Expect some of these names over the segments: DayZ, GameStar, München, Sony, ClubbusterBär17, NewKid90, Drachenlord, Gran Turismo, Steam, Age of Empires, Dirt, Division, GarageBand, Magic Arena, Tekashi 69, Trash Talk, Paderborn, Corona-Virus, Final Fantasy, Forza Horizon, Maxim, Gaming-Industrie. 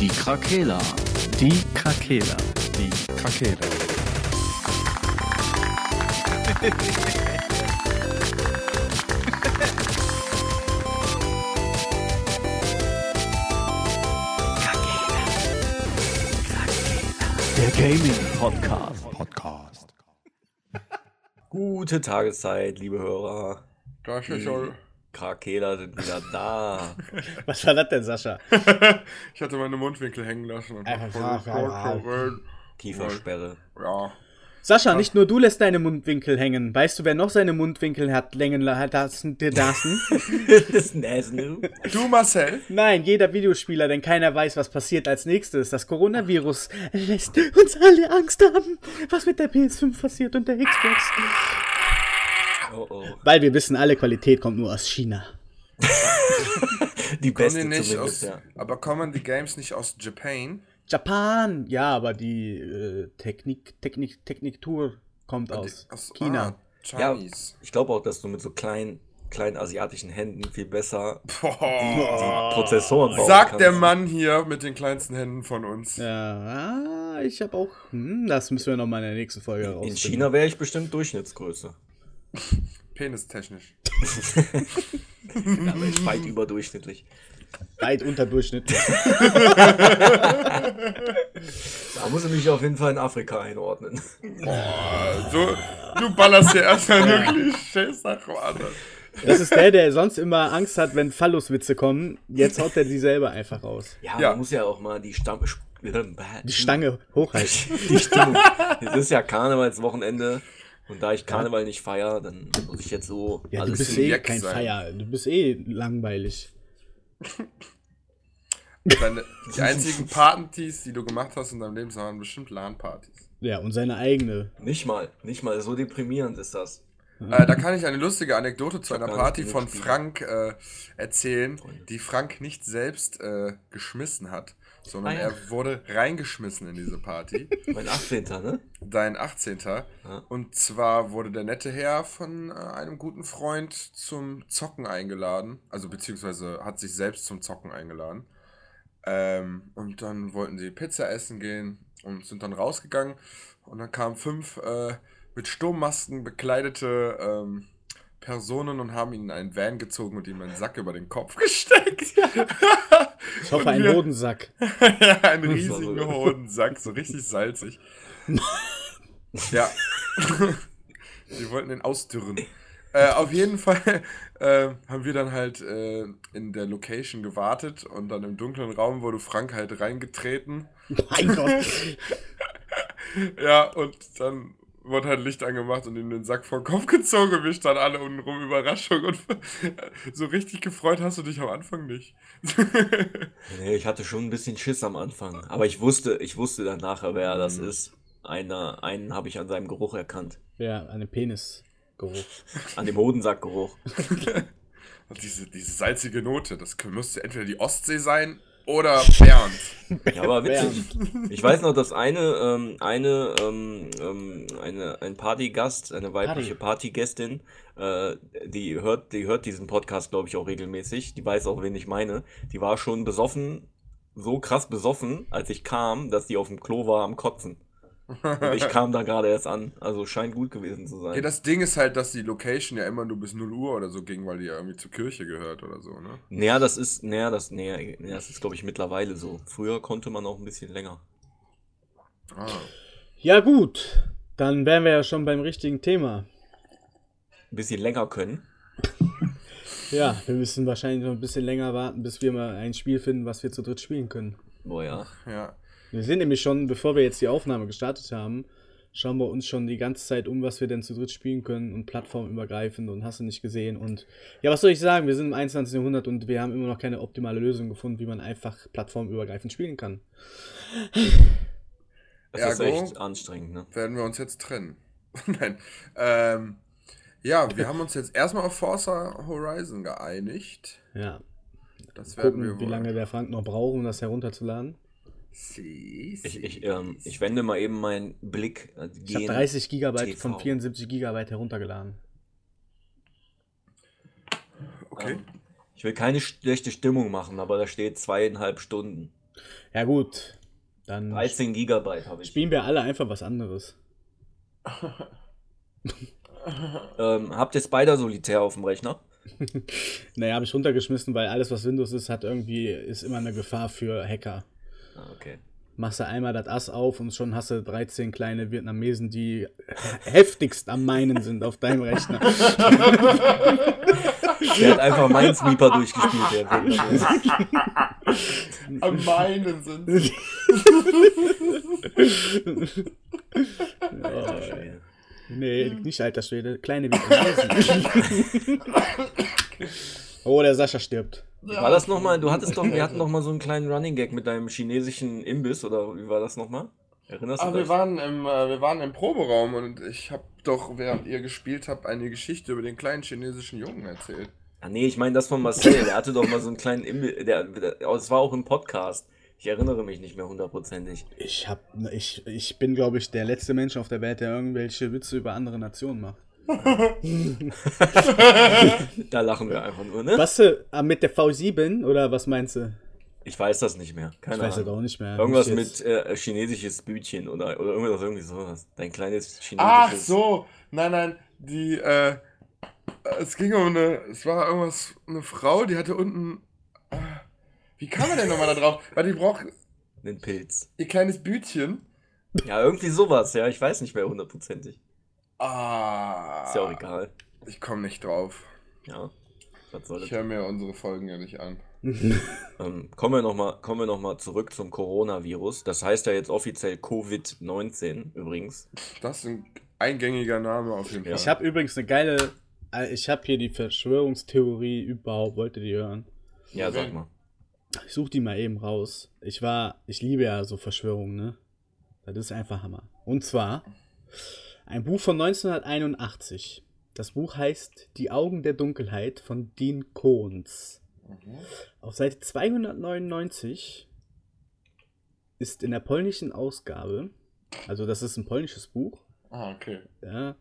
Die Krakela. Die Krakela. Die Krakela. Der Gaming-Podcast. Gute Tageszeit, liebe Hörer. Das ist schon. Krakela sind wieder da. Was war das denn, Sascha? Ich hatte meine Mundwinkel hängen lassen. Und Kiefersperre. Ja. Sascha, ja. Nicht nur du lässt deine Mundwinkel hängen. Weißt du, wer noch seine Mundwinkel hat hängen lassen? Du, Marcel? Nein, jeder Videospieler, denn keiner weiß, was passiert als nächstes. Das Coronavirus lässt uns alle Angst haben, was mit der PS5 passiert und der Xbox. Oh, oh. Weil wir wissen, alle Qualität kommt nur aus China. Die beste nicht aus, ja. Aber kommen die Games nicht aus Japan? Japan, ja, aber die Techniktur kommt aus China. Ja, ich glaube auch, dass du mit so kleinen asiatischen Händen viel besser die Prozessoren bauen kannst. Sagt der Mann hier mit den kleinsten Händen von uns. Ja, ich habe auch, das müssen wir nochmal in der nächsten Folge rausfinden. In China wäre ich bestimmt Durchschnittsgröße. Penistechnisch. Aber ich weit überdurchschnittlich. Weit unterdurchschnittlich. Da muss ich mich auf jeden Fall in Afrika einordnen. Boah, du ballerst hier erstmal wirklich Scheißsachen an. Das ist der sonst immer Angst hat, wenn Faulus-Witze kommen. Jetzt haut er die selber einfach raus. Ja, man muss ja auch mal die Stange hochhalten. Die Stimmung. Es ist ja Karnevalswochenende. Und da ich Karneval nicht feiere, dann muss ich jetzt so alles du bist kein sein. Feier, du bist langweilig. Die einzigen Partys, die du gemacht hast in deinem Leben, waren bestimmt LAN-Partys. Ja, und seine eigene. Nicht mal, so deprimierend ist das. Da kann ich eine lustige Anekdote zu einer Party von Frank erzählen, die Frank nicht selbst geschmissen hat. Sondern er wurde reingeschmissen in diese Party. Mein 18. ne? Dein 18. Ja. Und zwar wurde der nette Herr von einem guten Freund zum Zocken eingeladen. Also beziehungsweise hat sich selbst zum Zocken eingeladen. Und dann wollten sie Pizza essen gehen und sind dann rausgegangen. Und dann kamen 5 mit Sturmmasken bekleidete Personen und haben ihn in einen Van gezogen und ihm einen Sack über den Kopf gesteckt. Ich hoffe, einen Hodensack. Ja, einen riesigen Hodensack, so richtig salzig. Ja. Wir wollten den ausdürren. Auf jeden Fall haben wir dann halt in der Location gewartet und dann im dunklen Raum wurde Frank halt reingetreten. Mein Gott. Ja, und dann wurde halt Licht angemacht und ihm den Sack vor den Kopf gezogen und wir standen alle unten rum, Überraschung. Und so richtig gefreut hast du dich am Anfang nicht. Nee, ich hatte schon ein bisschen Schiss am Anfang. Aber ich wusste dann nachher, wer das ist. Einen habe ich an seinem Geruch erkannt. Ja, an dem Penisgeruch. An dem Hodensackgeruch. Diese salzige Note, das müsste entweder die Ostsee sein oder Bernd. Ja, aber witzig. Ich weiß noch, dass ein Partygast, eine weibliche Partygästin, die hört diesen Podcast, glaube ich, auch regelmäßig. Die weiß auch, wen ich meine. Die war schon besoffen, so krass besoffen, als ich kam, dass die auf dem Klo war am Kotzen. Und ich kam da gerade erst an. Also scheint gut gewesen zu sein. Ja, das Ding ist halt, dass die Location ja immer nur bis 0 Uhr oder so ging, weil die ja irgendwie zur Kirche gehört oder so, ne? Naja, das ist glaube ich mittlerweile so. Früher konnte man auch ein bisschen länger. Ah. Ja gut, dann wären wir ja schon beim richtigen Thema. Ein bisschen länger können. Ja, wir müssen wahrscheinlich noch ein bisschen länger warten, bis wir mal ein Spiel finden, was wir zu dritt spielen können. Boah, ja. Ja. Wir sind nämlich schon, bevor wir jetzt die Aufnahme gestartet haben, schauen wir uns schon die ganze Zeit um, was wir denn zu dritt spielen können und plattformübergreifend und hast du nicht gesehen und ja, was soll ich sagen, wir sind im 21. Jahrhundert und wir haben immer noch keine optimale Lösung gefunden, wie man einfach plattformübergreifend spielen kann. Das ist echt anstrengend, ne? Werden wir uns jetzt trennen. Nein. Ja, wir haben uns jetzt erstmal auf Forza Horizon geeinigt. Ja. Das werden wir gucken, wie lange der Frank noch braucht, um das herunterzuladen. Ich wende mal eben meinen Blick. Ich habe 30 Gigabyte TV. Von 74 Gigabyte heruntergeladen. Okay. Ich will keine schlechte Stimmung machen, aber da steht 2,5 Stunden. Ja gut, dann 13 Gigabyte habe ich. Spielen wir alle einfach was anderes. Habt ihr Spider-Solitär auf dem Rechner? Naja, habe ich runtergeschmissen, weil alles, was Windows ist, hat irgendwie, ist immer eine Gefahr für Hacker. Ah, okay. Machst du einmal das Ass auf und schon hast du 13 kleine Vietnamesen, die heftigst am Meinen sind auf deinem Rechner. Der hat einfach meinen Sniper durchgespielt. Der am Meinen sind. Alter Schwede. Nee, nicht alter Schwede. Kleine Vietnamesen. Oh, der Sascha stirbt. War das nochmal, wir hatten nochmal so einen kleinen Running Gag mit deinem chinesischen Imbiss, oder wie war das nochmal? Erinnerst du dich? Wir waren im Proberaum und ich habe doch, während ihr gespielt habt, eine Geschichte über den kleinen chinesischen Jungen erzählt. Ah nee, ich meine das von Marcel, der hatte doch mal so einen kleinen Imbiss, das war auch im Podcast. Ich erinnere mich nicht mehr hundertprozentig. Ich bin, glaube ich, der letzte Mensch auf der Welt, der irgendwelche Witze über andere Nationen macht. Da lachen wir einfach nur, ne? Was mit der V7 oder was meinst du? Ich weiß das nicht mehr. Keine Ahnung. Ich weiß das auch nicht mehr. Irgendwas mit chinesisches Bütchen oder irgendwas, irgendwie sowas. Dein kleines chinesisches. Ach so! Nein, die, es ging um eine Frau, die hatte unten, wie kam man denn nochmal da drauf? Weil die braucht einen Pilz. Ihr kleines Bütchen. Ja, irgendwie sowas, ja, ich weiß nicht mehr hundertprozentig. Ah. Ist ja auch egal. Ich komme nicht drauf. Ja. Was soll das? Ich höre mir unsere Folgen ja nicht an. Kommen wir nochmal zurück zum Coronavirus. Das heißt ja jetzt offiziell Covid-19 übrigens. Das ist ein eingängiger Name auf jeden Fall. Ich habe übrigens eine geile. Ich habe hier die Verschwörungstheorie überhaupt. Wollt ihr die hören? Ja, sag mal. Ich suche die mal eben raus. Ich liebe ja so Verschwörungen, ne? Das ist einfach Hammer. Und zwar. Ein Buch von 1981. Das Buch heißt Die Augen der Dunkelheit von Dean Koontz. Okay. Auf Seite 299 ist in der polnischen Ausgabe, also das ist ein polnisches Buch. Ah, okay. Ja,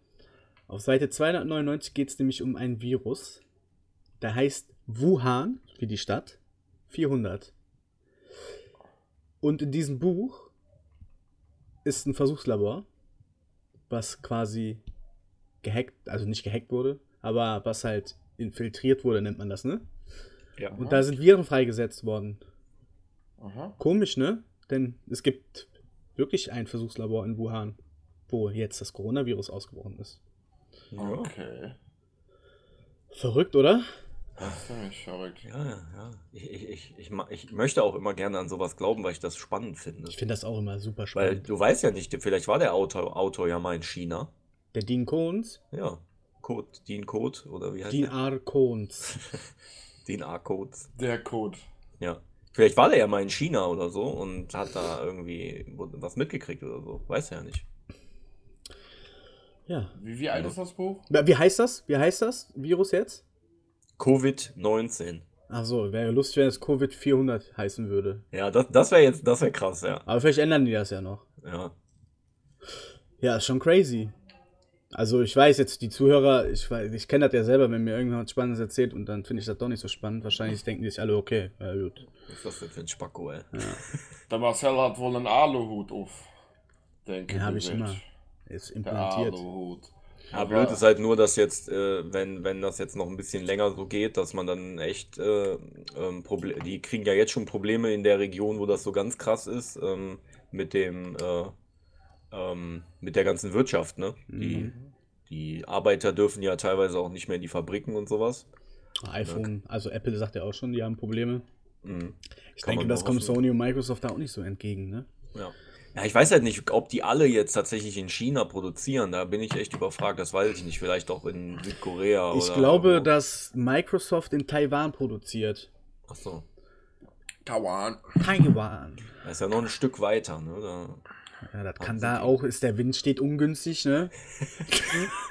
auf Seite 299 geht es nämlich um ein Virus. Der heißt Wuhan, wie die Stadt, 400. Und in diesem Buch ist ein Versuchslabor, was quasi gehackt, also nicht gehackt wurde, aber was halt infiltriert wurde, nennt man das, ne? Ja. Und da sind Viren freigesetzt worden. Aha. Komisch, ne? Denn es gibt wirklich ein Versuchslabor in Wuhan, wo jetzt das Coronavirus ausgebrochen ist. Ja. Okay. Verrückt, oder? Das ist ziemlich verrückt. Ja. Ich möchte auch immer gerne an sowas glauben, weil ich das spannend finde. Ich finde das auch immer super spannend. Weil du weißt ja nicht, vielleicht war der Autor ja mal in China. Der Dean Koontz? Ja. Dean Koontz oder wie heißt Dean der? Dean R. Koontz. Der Code. Ja. Vielleicht war der ja mal in China oder so und hat da irgendwie was mitgekriegt oder so. Weiß ja nicht. Ja. Wie alt ist das Buch? Wie heißt das? Virus jetzt? Covid-19. Achso, wäre lustig, wenn es Covid-400 heißen würde. Ja, das wäre krass, ja. Aber vielleicht ändern die das ja noch. Ja. Ja, ist schon crazy. Also ich weiß jetzt, die Zuhörer, ich kenne das ja selber, wenn mir irgendjemand Spannendes erzählt und dann finde ich das doch nicht so spannend. Wahrscheinlich denken die sich alle, okay, ja gut. Was ist das denn für ein Spacko, ey? Ja. Der Marcel hat wohl einen Aluhut auf. Denke ich. Ja, habe ich immer. Ist implantiert. Der Aluhut. Ja, blöd ist halt nur, dass jetzt, wenn das jetzt noch ein bisschen länger so geht, dass man dann echt, die kriegen ja jetzt schon Probleme in der Region, wo das so ganz krass ist, mit der ganzen Wirtschaft, ne? Die Arbeiter dürfen ja teilweise auch nicht mehr in die Fabriken und sowas. iPhone, also Apple sagt ja auch schon, die haben Probleme. Mhm. Ich denke, das kommt Sony und Microsoft da auch nicht so entgegen, ne? Ja. Ja, ich weiß halt nicht, ob die alle jetzt tatsächlich in China produzieren. Da bin ich echt überfragt. Das weiß ich nicht. Vielleicht auch in Südkorea. Ich glaube, irgendwo, dass Microsoft in Taiwan produziert. Ach so. Taiwan. Das ist ja noch ein Stück weiter, ne? Ja, das kann da auch. Ist der Wind steht ungünstig, ne?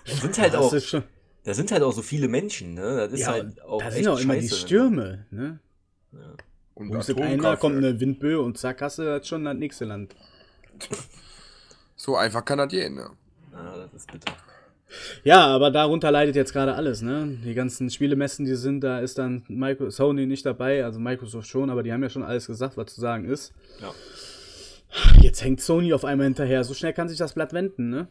Da sind halt auch so viele Menschen, ne? Das ist ja, halt auch da sind echt auch immer scheiße, die Stürme, ne? Ja. Und mit einer kommt eine Windböe und zack, hast du das schon das nächste Land. So einfach kann das gehen, ne? Ja, das ist bitter. Ja, aber darunter leidet jetzt gerade alles, ne? Die ganzen Spielemessen, die sind, da ist dann Sony nicht dabei, also Microsoft schon, aber die haben ja schon alles gesagt, was zu sagen ist. Ja. Jetzt hängt Sony auf einmal hinterher. So schnell kann sich das Blatt wenden, ne?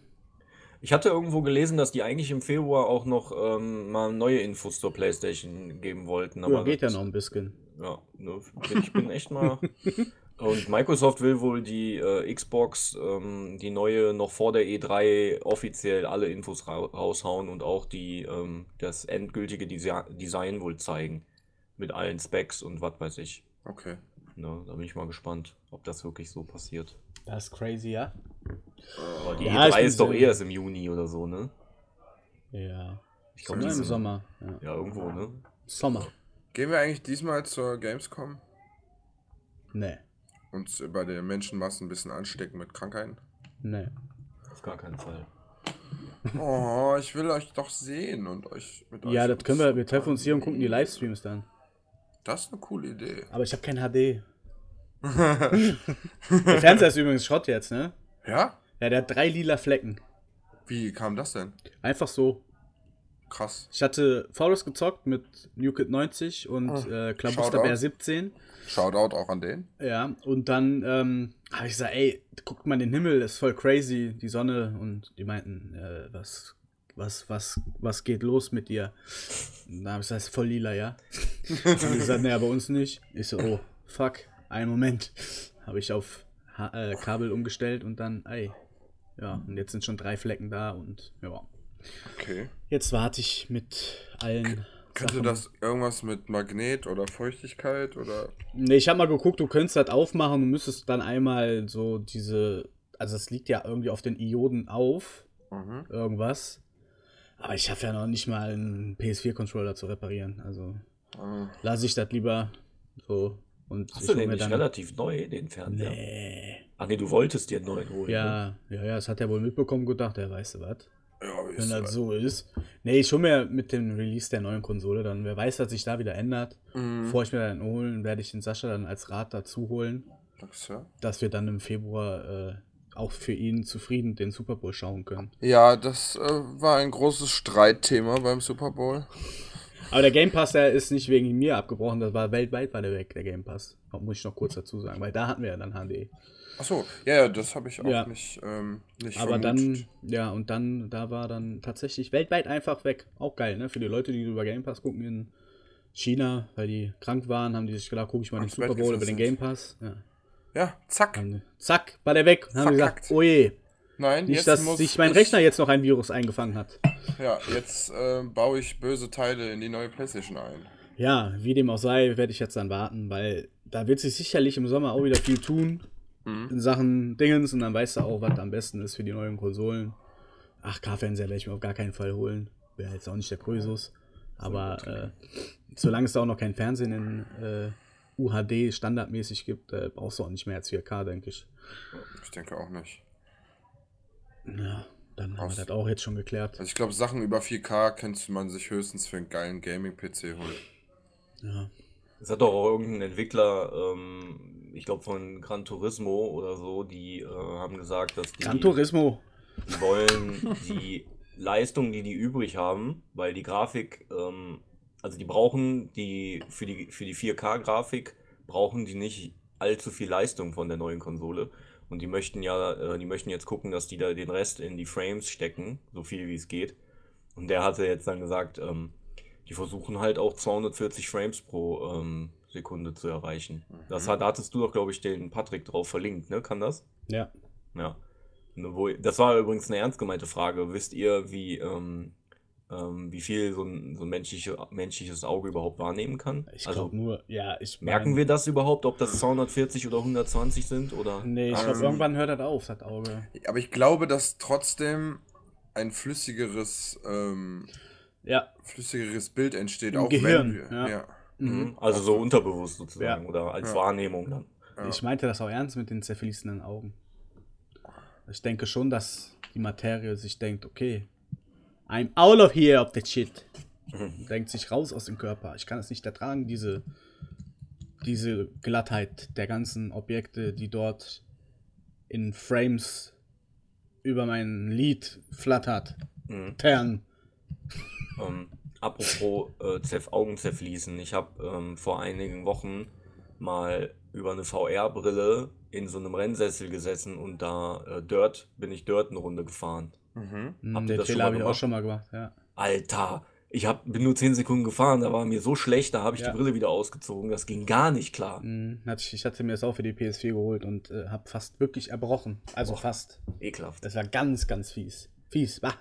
Ich hatte irgendwo gelesen, dass die eigentlich im Februar auch noch mal neue Infos zur PlayStation geben wollten. Aber ja, geht ja noch ein bisschen. Ja, ne, ich bin echt mal... Und Microsoft will wohl die Xbox, die neue, noch vor der E3 offiziell alle Infos raushauen und auch die das endgültige Design wohl zeigen. Mit allen Specs und was weiß ich. Okay. Ne, da bin ich mal gespannt, ob das wirklich so passiert. Das ist crazy, ja? Aber die E3 ist doch erst im Juni oder so, ne? Ja. Ich glaube, im Sommer. Ja, irgendwo, ne? Sommer. Gehen wir eigentlich diesmal zur Gamescom? Nee. Uns bei den Menschenmassen ein bisschen anstecken mit Krankheiten? Nee. Auf gar keinen Fall. Oh, ich will euch doch sehen und euch mit euch. Ja, das können wir. Wir treffen uns hier und gucken die Livestreams dann. Das ist eine coole Idee. Aber ich habe kein HD. Der Fernseher ist übrigens Schrott jetzt, ne? Ja? Ja, der hat 3 lila Flecken. Wie kam das denn? Einfach so. Krass. Ich hatte Faulus gezockt mit NewKid90 und ClubbusterBär17. Shoutout auch an den. Ja, und dann habe ich gesagt, ey, guckt mal den Himmel, das ist voll crazy, die Sonne. Und die meinten, was geht los mit dir? Und dann habe ich gesagt, voll lila, ja. Und die gesagt, naja, bei uns nicht. Ich so, oh, fuck, einen Moment. Habe ich auf Kabel umgestellt und dann, ey, ja, und jetzt sind schon 3 Flecken da und ja. Okay. Jetzt warte ich mit allen. Könnte das irgendwas mit Magnet oder Feuchtigkeit oder? Ne, ich habe mal geguckt, du könntest das aufmachen und müsstest dann einmal so diese, also es liegt ja irgendwie auf den Ioden auf, irgendwas. Aber ich schaffe ja noch nicht mal einen PS4-Controller zu reparieren, also lasse ich das lieber so. Und hast du den nicht relativ neu, den Fernseher? Nee. Ach nee, du wolltest dir einen neuen holen. Ja, ne? Ja, das hat er wohl mitbekommen, gedacht, der weißt du was. Ja, wenn das so ist. Nee, ich schon mehr mit dem Release der neuen Konsole dann. Wer weiß, was sich da wieder ändert. Mhm. Bevor ich mir dann holen, werde ich den Sascha dann als Rat dazu holen, dass wir dann im Februar auch für ihn zufrieden den Super Bowl schauen können. Ja, das war ein großes Streitthema beim Super Bowl. Aber der Game Pass, der ist nicht wegen mir abgebrochen, das war weltweit war der weg, der Game Pass. Das muss ich noch kurz dazu sagen, weil da hatten wir ja dann HD. Achso, ja, das habe ich auch nicht aber vermutet. Dann, ja, und dann, da war dann tatsächlich weltweit einfach weg. Auch geil, ne? Für die Leute, die über Game Pass gucken in China, weil die krank waren, haben die sich gedacht, guck ich mal den Super Bowl über den Game Pass. Ja, zack. Dann, zack, war der weg. Dann haben die gesagt, oh je. Nein, nicht, jetzt dass sich mein Rechner jetzt noch ein Virus eingefangen hat. Ja, jetzt baue ich böse Teile in die neue PlayStation ein. Ja, wie dem auch sei, werde ich jetzt dann warten, weil da wird sich sicherlich im Sommer auch wieder viel tun in Sachen Dingens und dann weißt du auch, was am besten ist für die neuen Konsolen. 8K-Fernseher werde ich mir auf gar keinen Fall holen. Wäre jetzt auch nicht der Krösus. Aber solange es da auch noch kein Fernsehen in UHD standardmäßig gibt, brauchst du auch nicht mehr als 4K, denke ich. Ich denke auch nicht. Ja, dann haben wir das auch jetzt schon geklärt. Also ich glaube, Sachen über 4K könnte man sich höchstens für einen geilen Gaming-PC holen. Ja. Es hat doch auch irgendein Entwickler, ich glaube von Gran Turismo oder so, die haben gesagt, dass die Gran Turismo wollen die Leistung, die übrig haben, weil die Grafik, also die brauchen für die 4K-Grafik brauchen die nicht allzu viel Leistung von der neuen Konsole. Und die möchten jetzt gucken, dass die da den Rest in die Frames stecken, so viel wie es geht. Und der hatte jetzt dann gesagt, die versuchen halt auch 240 Frames pro Sekunde zu erreichen. Das hattest du doch, glaube ich, den Patrick drauf verlinkt, ne? Kann das? Ja. Das war übrigens eine ernst gemeinte Frage. Wisst ihr, wie viel so ein menschliches Auge überhaupt wahrnehmen kann? Ich glaube merken wir das überhaupt, ob das 240 oder 120 sind? Oder? Nee, ich glaube, irgendwann hört das auf, das Auge. Aber ich glaube, dass trotzdem ein flüssigeres Bild entsteht, im Gehirn, wenn wir... Ja. Mhm. Also so unterbewusst sozusagen, oder als Wahrnehmung dann. Ja. Ich meinte das auch ernst mit den zerfließenden Augen. Ich denke schon, dass die Materie sich denkt, okay... I'm out of here of that shit. Denkt sich raus aus dem Körper. Ich kann es nicht ertragen, diese Glattheit der ganzen Objekte, die dort in Frames über mein Lid flattert. Tern. Apropos Augen zerfließen. Ich habe vor einigen Wochen mal über eine VR-Brille in so einem Rennsessel gesessen und da bin ich Dirt eine Runde gefahren. Habt ihr das schon mal gemacht? Auch schon mal gemacht, ja. Alter, bin nur 10 Sekunden gefahren, da war mir so schlecht, da habe ich die Brille wieder ausgezogen, das ging gar nicht klar. Ich hatte mir das auch für die PS4 geholt und habe fast wirklich erbrochen, fast. Ekelhaft. Das war ganz, ganz fies. Bah.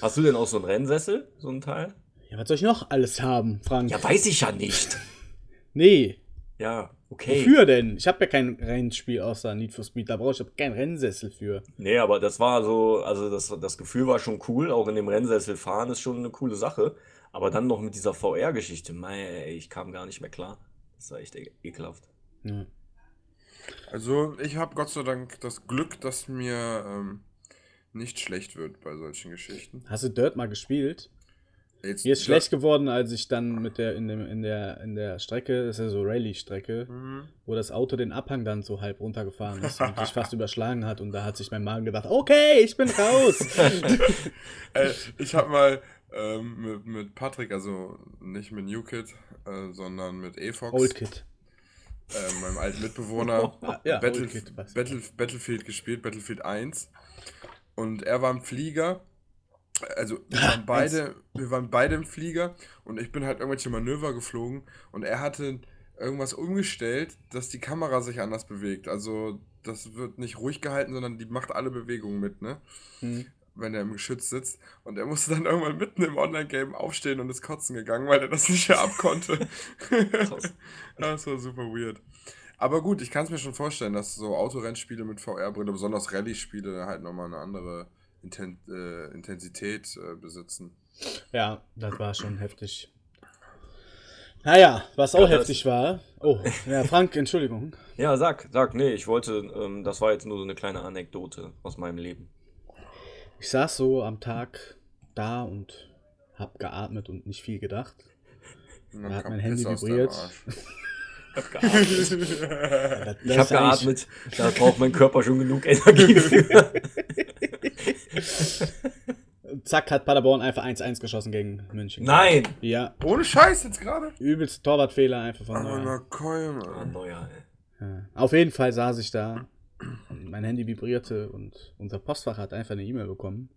Hast du denn auch so einen Rennsessel, so ein Teil? Ja, was soll ich noch alles haben, Frank? Ja, weiß ich ja nicht. Nee. Ja, okay. Wofür denn? Ich habe ja kein Rennspiel außer Need for Speed, da brauche ich keinen Rennsessel für. Nee, aber das war so, also das Gefühl war schon cool, auch in dem Rennsessel fahren ist schon eine coole Sache, aber dann noch mit dieser VR-Geschichte, ich kam gar nicht mehr klar. Das war echt ekelhaft. Ja. Also, ich habe Gott sei Dank das Glück, dass mir nicht schlecht wird bei solchen Geschichten. Hast du Dirt mal gespielt? Mir ist schlecht geworden, als ich dann in der Strecke, das ist ja so Rallye-Strecke, wo das Auto den Abhang dann so halb runtergefahren ist und sich fast überschlagen hat und da hat sich mein Magen gedacht, okay, ich bin raus. Ich habe mal mit Patrick, also nicht mit NewKid, sondern mit E-Fox, Oldkid, meinem alten Mitbewohner, ja, Battlefield gespielt, Battlefield 1 und er war im Flieger. Also wir waren beide im Flieger und ich bin halt irgendwelche Manöver geflogen und er hatte irgendwas umgestellt, dass die Kamera sich anders bewegt. Also das wird nicht ruhig gehalten, sondern die macht alle Bewegungen mit, ne? Wenn er im Geschütz sitzt. Und er musste dann irgendwann mitten im Online-Game aufstehen und ist kotzen gegangen, weil er das nicht mehr abkonnte. Das war super weird. Aber gut, ich kann es mir schon vorstellen, dass so Autorennspiele mit VR-Brille, besonders Rallye-Spiele, halt nochmal eine andere Intensität besitzen. Ja, das war schon heftig. Naja, was auch heftig war. Oh, ja, Frank, Entschuldigung. Ja, sag, nee, ich wollte, das war jetzt nur so eine kleine Anekdote aus meinem Leben. Ich saß so am Tag da und hab geatmet und nicht viel gedacht. Da hat mein Handy vibriert. Ich hab geatmet, da braucht mein Körper schon genug Energie für. Zack, hat Paderborn einfach 1-1 geschossen gegen München. Nein! Ja. Ohne Scheiß jetzt gerade? Übelst Torwartfehler einfach von Neuer. Ja. Auf jeden Fall saß ich da, mein Handy vibrierte und unser Postfach hat einfach eine E-Mail bekommen.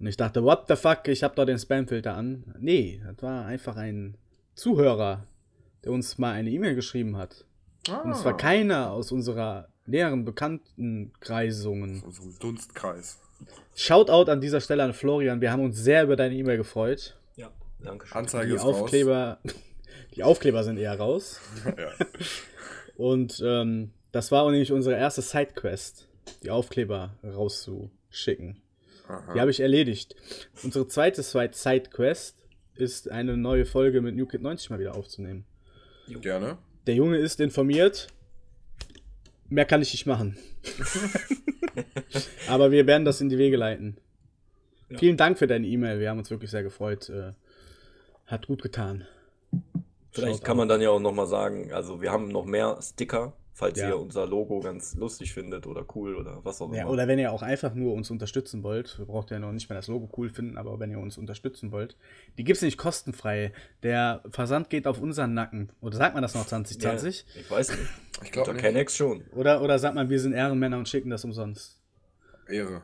Und ich dachte, what the fuck, ich hab doch den Spamfilter an. Nee, das war einfach ein Zuhörer, der uns mal eine E-Mail geschrieben hat. Und es war keiner aus unserer näheren Bekanntenkreisungen. Aus unserem Dunstkreis. Shoutout an dieser Stelle an Florian. Wir haben uns sehr über deine E-Mail gefreut. Ja, danke schön. Anzeige ist raus. Die Aufkleber sind eher raus. Ja. Und das war nämlich unsere erste Sidequest, die Aufkleber rauszuschicken. Aha. Die habe ich erledigt. Unsere zweite Sidequest ist, eine neue Folge mit NewKid90 mal wieder aufzunehmen. Gerne. Der Junge ist informiert. Mehr kann ich nicht machen. Aber wir werden das in die Wege leiten. Ja. Vielen Dank für deine E-Mail. Wir haben uns wirklich sehr gefreut. Hat gut getan. Vielleicht Schaut kann man dann ja auch nochmal sagen, also wir haben noch mehr Sticker, falls ihr unser Logo ganz lustig findet oder cool oder was auch immer. Ja, oder wenn ihr auch einfach nur uns unterstützen wollt. Wir braucht ja noch nicht mehr das Logo cool finden, aber wenn ihr uns unterstützen wollt. Die gibt es nicht kostenfrei. Der Versand geht auf unseren Nacken. Oder sagt man das noch 2020? Ja, ich weiß nicht. Ich glaube, Kennex schon. Oder sagt man, wir sind Ehrenmänner und schicken das umsonst. Ehre.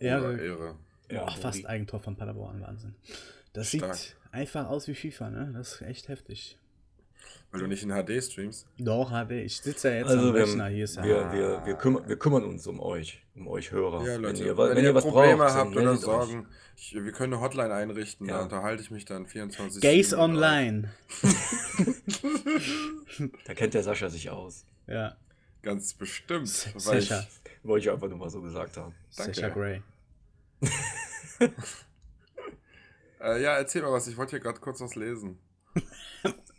Ja, fast Eigentor von Paderborn, Wahnsinn. Das sieht einfach aus wie FIFA, ne? Das ist echt heftig. Weil du nicht in HD streamst? Doch, HD. Ich sitze ja jetzt am Rechner. Hier ist ja. Wir kümmern uns um euch Hörer. Ja, Leute, wenn ihr was Probleme braucht, habt oder Sorgen, wir können eine Hotline einrichten, da unterhalte ich mich dann 24 Stunden. Gays online. Da kennt der Sascha sich aus. Ja. Ganz bestimmt. Sascha. Wollte ich einfach nur mal so gesagt haben. Danke. Sascha Gray. Ja, erzähl mal was. Ich wollte hier gerade kurz was lesen.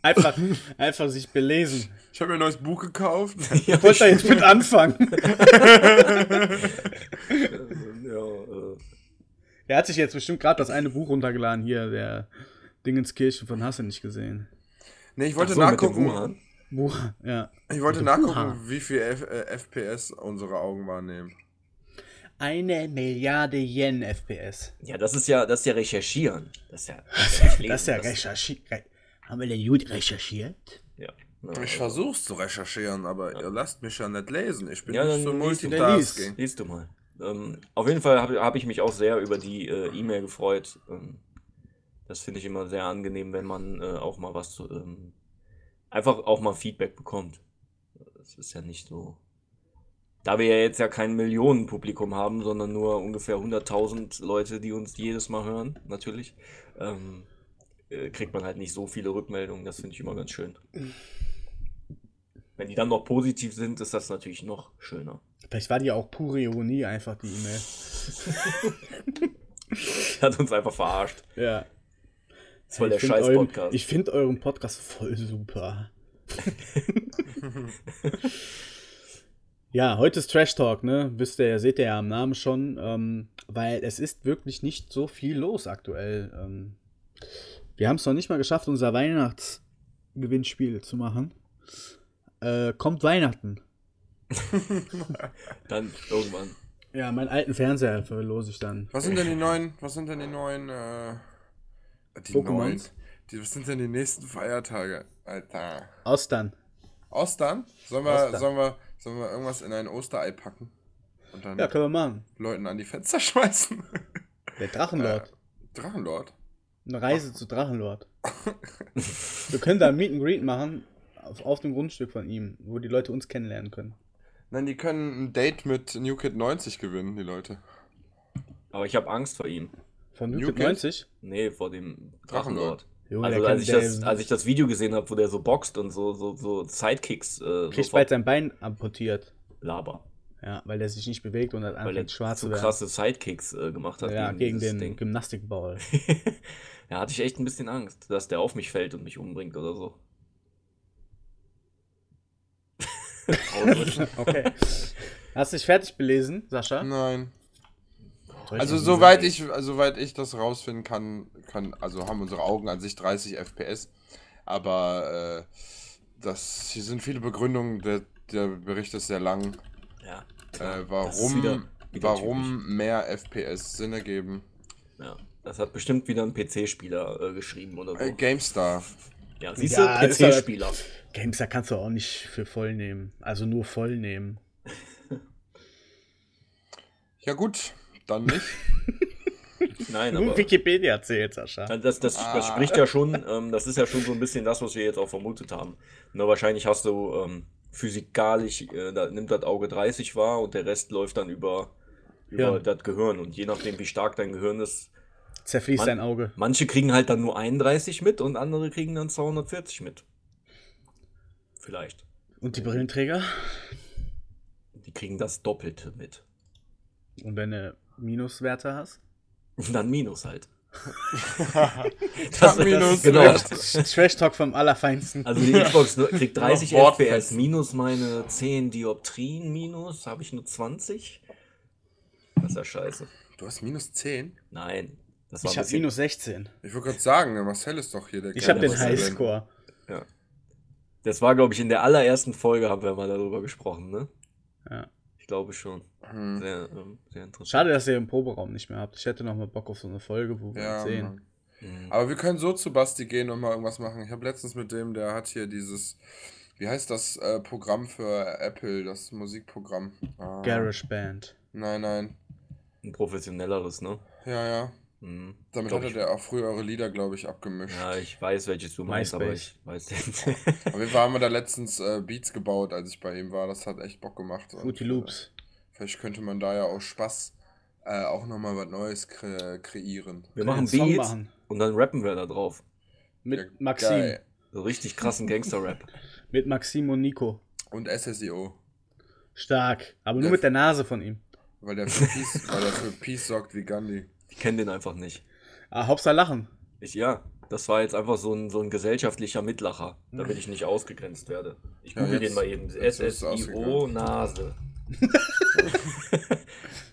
Einfach sich belesen. Ich habe mir ein neues Buch gekauft. Ja, ich wollte da jetzt mit anfangen. Er hat sich jetzt bestimmt gerade das eine Buch runtergeladen hier, der Dingenskirchen von Hasse nicht gesehen. Nee, ich wollte nachgucken. Wuhan, ja. Ich wollte nachgucken, wie viel FPS unsere Augen wahrnehmen. 1 Milliarde Yen FPS. Ja, das ist ja recherchieren. Das ist ja recherchieren. Haben wir denn gut recherchiert? Ja. Ich versuch's zu recherchieren, aber ihr lasst mich ja nicht lesen. Ich bin nicht so Multitasking. Lies du mal. Auf jeden Fall hab ich mich auch sehr über die E-Mail gefreut. Das finde ich immer sehr angenehm, wenn man auch mal was einfach auch mal Feedback bekommt. Das ist ja nicht so. Da wir ja jetzt ja kein Millionenpublikum haben, sondern nur ungefähr 100.000 Leute, die uns jedes Mal hören, natürlich, kriegt man halt nicht so viele Rückmeldungen. Das finde ich immer ganz schön. Wenn die dann noch positiv sind, ist das natürlich noch schöner. Vielleicht war die ja auch pure Ironie, einfach die E-Mail. Hat uns einfach verarscht. Ja. Das war der Scheiß-Podcast. Ich finde euren Podcast voll super. Ja, heute ist Trash Talk, ne? Wisst ihr, seht ihr ja am Namen schon, weil es ist wirklich nicht so viel los aktuell. Wir haben es noch nicht mal geschafft, unser Weihnachtsgewinnspiel zu machen. Kommt Weihnachten. Dann irgendwann. Ja, meinen alten Fernseher verlose ich dann. Was sind denn die neuen Pokémon? Was sind denn die nächsten Feiertage, Alter? Ostern? Sollen wir irgendwas in ein Osterei packen? Und dann können wir machen. Leuten an die Fenster schmeißen. Der Drachenlord. Eine Reise zu Drachenlord. Wir können da ein Meet and Greet machen auf dem Grundstück von ihm, wo die Leute uns kennenlernen können. Nein, die können ein Date mit NewKid90 gewinnen, die Leute. Aber ich habe Angst vor ihm. Vor NewKid90? Nee, vor dem Drachenlord. Junge, also als ich das Video gesehen habe, wo der so boxt und so Sidekicks... kriegt bald sein Bein amputiert. Laber. Ja, weil der sich nicht bewegt und hat einfach schwarz zu werden. Weil er so krasse Sidekicks gemacht hat. Ja, gegen den Gymnastikball. Da hatte ich echt ein bisschen Angst, dass der auf mich fällt und mich umbringt oder so. Okay. Hast du dich fertig belesen, Sascha? Nein. Also soweit ich das rausfinden kann, also haben unsere Augen an sich 30 FPS, aber hier sind viele Begründungen, der Bericht ist sehr lang. Ja. Warum mehr FPS Sinn ergeben? Ja, das hat bestimmt wieder ein PC-Spieler geschrieben oder so. GameStar. Ja, siehst du, PC-Spieler. GameStar kannst du auch nicht für voll nehmen, also nur voll nehmen. Ja gut. Dann nicht. Nein, aber Wikipedia erzählt, Sascha. Das spricht ja schon, das ist ja schon so ein bisschen das, was wir jetzt auch vermutet haben. Nur wahrscheinlich hast du physikalisch, da nimmt das Auge 30 wahr und der Rest läuft dann über das Gehirn. Und je nachdem, wie stark dein Gehirn ist, zerfließt dein Auge. Manche kriegen halt dann nur 31 mit und andere kriegen dann 240 mit. Vielleicht. Und die Brillenträger? Die kriegen das Doppelte mit. Und wenn du Minuswerte hast? Dann Minus halt. Das Minus, genau. Trash Talk vom Allerfeinsten. Also die Xbox kriegt 30 FPS minus meine 10 Dioptrien minus. Habe ich nur 20? Das ist ja scheiße. Du hast minus 10? Nein. Ich habe minus 16. Ich würde gerade sagen, der Marcel ist doch hier der. Ich habe den Highscore. Ja. Das war, glaube ich, in der allerersten Folge haben wir mal darüber gesprochen, ne? Ja. Ich glaube schon. Sehr, sehr interessant. Schade, dass ihr im Proberaum nicht mehr habt. Ich hätte noch mal Bock auf so eine Folge, wo wir uns sehen. Mhm. Aber wir können so zu Basti gehen und mal irgendwas machen. Ich habe letztens mit dem, der hat hier dieses, wie heißt das Programm für Apple, das Musikprogramm? GarageBand. Nein. Ein professionelleres, ne? Ja. Mhm. Damit hat er auch früher eure Lieder, glaube ich, abgemischt. Ja, ich weiß, welches du meinst, aber ich weiß nicht. Auf jeden Fall haben wir da letztens Beats gebaut, als ich bei ihm war. Das hat echt Bock gemacht. Gut, die Loops. Vielleicht könnte man da ja aus Spaß auch nochmal was Neues kreieren. Wir machen Beats und dann rappen wir da drauf. Mit Maxim. Geil. So richtig krassen Gangster-Rap. Mit Maxim und Nico. Und SSIO. Stark. Aber nur mit der Nase von ihm. Weil der für Peace sorgt wie Gandhi. Ich kenne den einfach nicht. Ah, Hauptsache lachen. Das war jetzt einfach so ein gesellschaftlicher Mitlacher, damit ich nicht ausgegrenzt werde. Ich google den mal eben. SSIO Nase.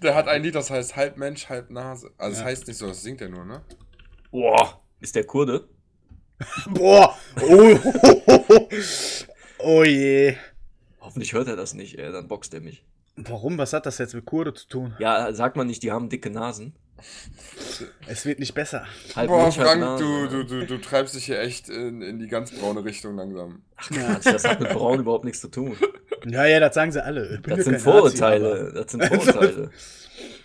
Der hat ein Lied, das heißt halb Mensch, halb Nase. Also das heißt nicht so, das singt er nur, ne? Boah, ist der Kurde? Boah! Oh je. Hoffentlich hört er das nicht, ey, dann boxt er mich. Warum? Was hat das jetzt mit Kurde zu tun? Ja, sagt man nicht, die haben dicke Nasen. Es wird nicht besser. Boah, Frank, du treibst dich hier echt in die ganz braune Richtung langsam. Ach Quatsch, das hat mit braun überhaupt nichts zu tun. Ja, das sagen sie alle. Das sind Vorurteile.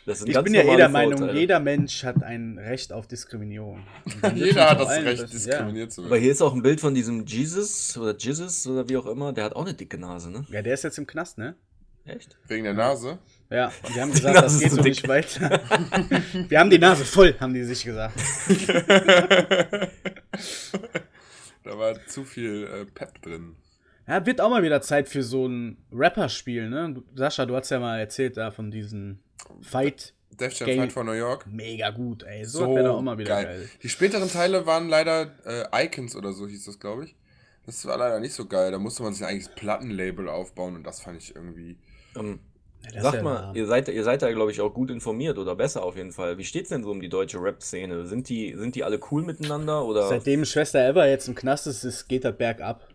Ich bin ja jeder Meinung, jeder Mensch hat ein Recht auf Diskriminierung. Jeder hat das Recht, diskriminiert zu werden. Aber hier ist auch ein Bild von diesem Jesus oder wie auch immer, der hat auch eine dicke Nase, ne? Ja, der ist jetzt im Knast, ne? Echt? Wegen der Nase? Ja, die haben gesagt, das geht so nicht weiter. Wir haben die Nase voll, haben die sich gesagt. Da war zu viel Pep drin. Ja, wird auch mal wieder Zeit für so ein Rapper-Spiel, ne? Sascha, du hast ja mal erzählt da von diesem Fight. Death Jam Fight von New York. Mega gut, ey. So wäre auch mal wieder geil. Die späteren Teile waren leider Icons oder so hieß das, glaube ich. Das war leider nicht so geil. Da musste man sich eigentlich das Plattenlabel aufbauen und das fand ich irgendwie... Sagt mal, ihr seid da, glaube ich, auch gut informiert oder besser auf jeden Fall. Wie steht's denn so um die deutsche Rap-Szene? Sind die alle cool miteinander? Oder? Seitdem Schwester Eva jetzt im Knast ist, geht das bergab.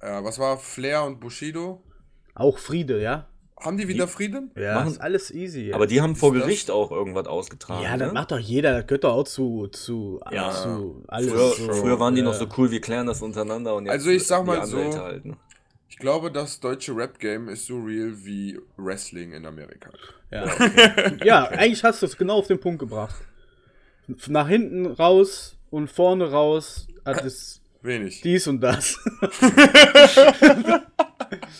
Ja, was war Flair und Bushido? Auch Friede, ja. Haben die wieder Frieden? Ja, machen alles easy. Jetzt. Aber die haben vor Gericht auch irgendwas ausgetragen. Ja, das macht doch jeder. Das gehört doch auch zu alles. Früher waren die noch so cool, wir klären das untereinander. Und jetzt also ich sag mal so, ich glaube, das deutsche Rap-Game ist so real wie Wrestling in Amerika. Ja, okay. Ja, eigentlich hast du es genau auf den Punkt gebracht. Nach hinten raus und vorne raus hat es wenig. Dies und das.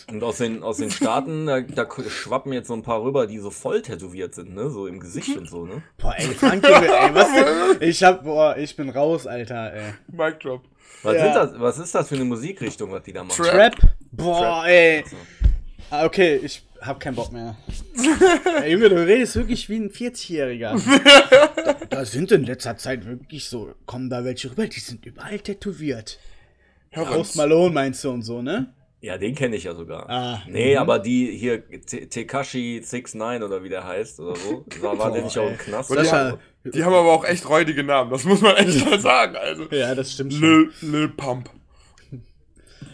Und aus den Staaten, da schwappen jetzt so ein paar rüber, die so voll tätowiert sind, ne? So im Gesicht und so, ne? Boah, ey, Frank, ey, was denn? Ich bin raus, Alter, ey. Mic drop. Was ist das für eine Musikrichtung, was die da machen? Trap? Boah, Trap. Ey. Also. Okay, ich hab keinen Bock mehr. Ey, Junge, du redest wirklich wie ein 40-Jähriger. Da sind in letzter Zeit wirklich so, kommen da welche rüber, die sind überall tätowiert. Post Malone meinst du und so, ne? Ja, den kenne ich ja sogar. Aber die hier, Tekashi 69 oder wie der heißt oder so, war der nicht auch im Knast? Die haben aber auch echt räudige Namen, das muss man echt mal sagen. Also, ja, das stimmt schon. Lil Pump.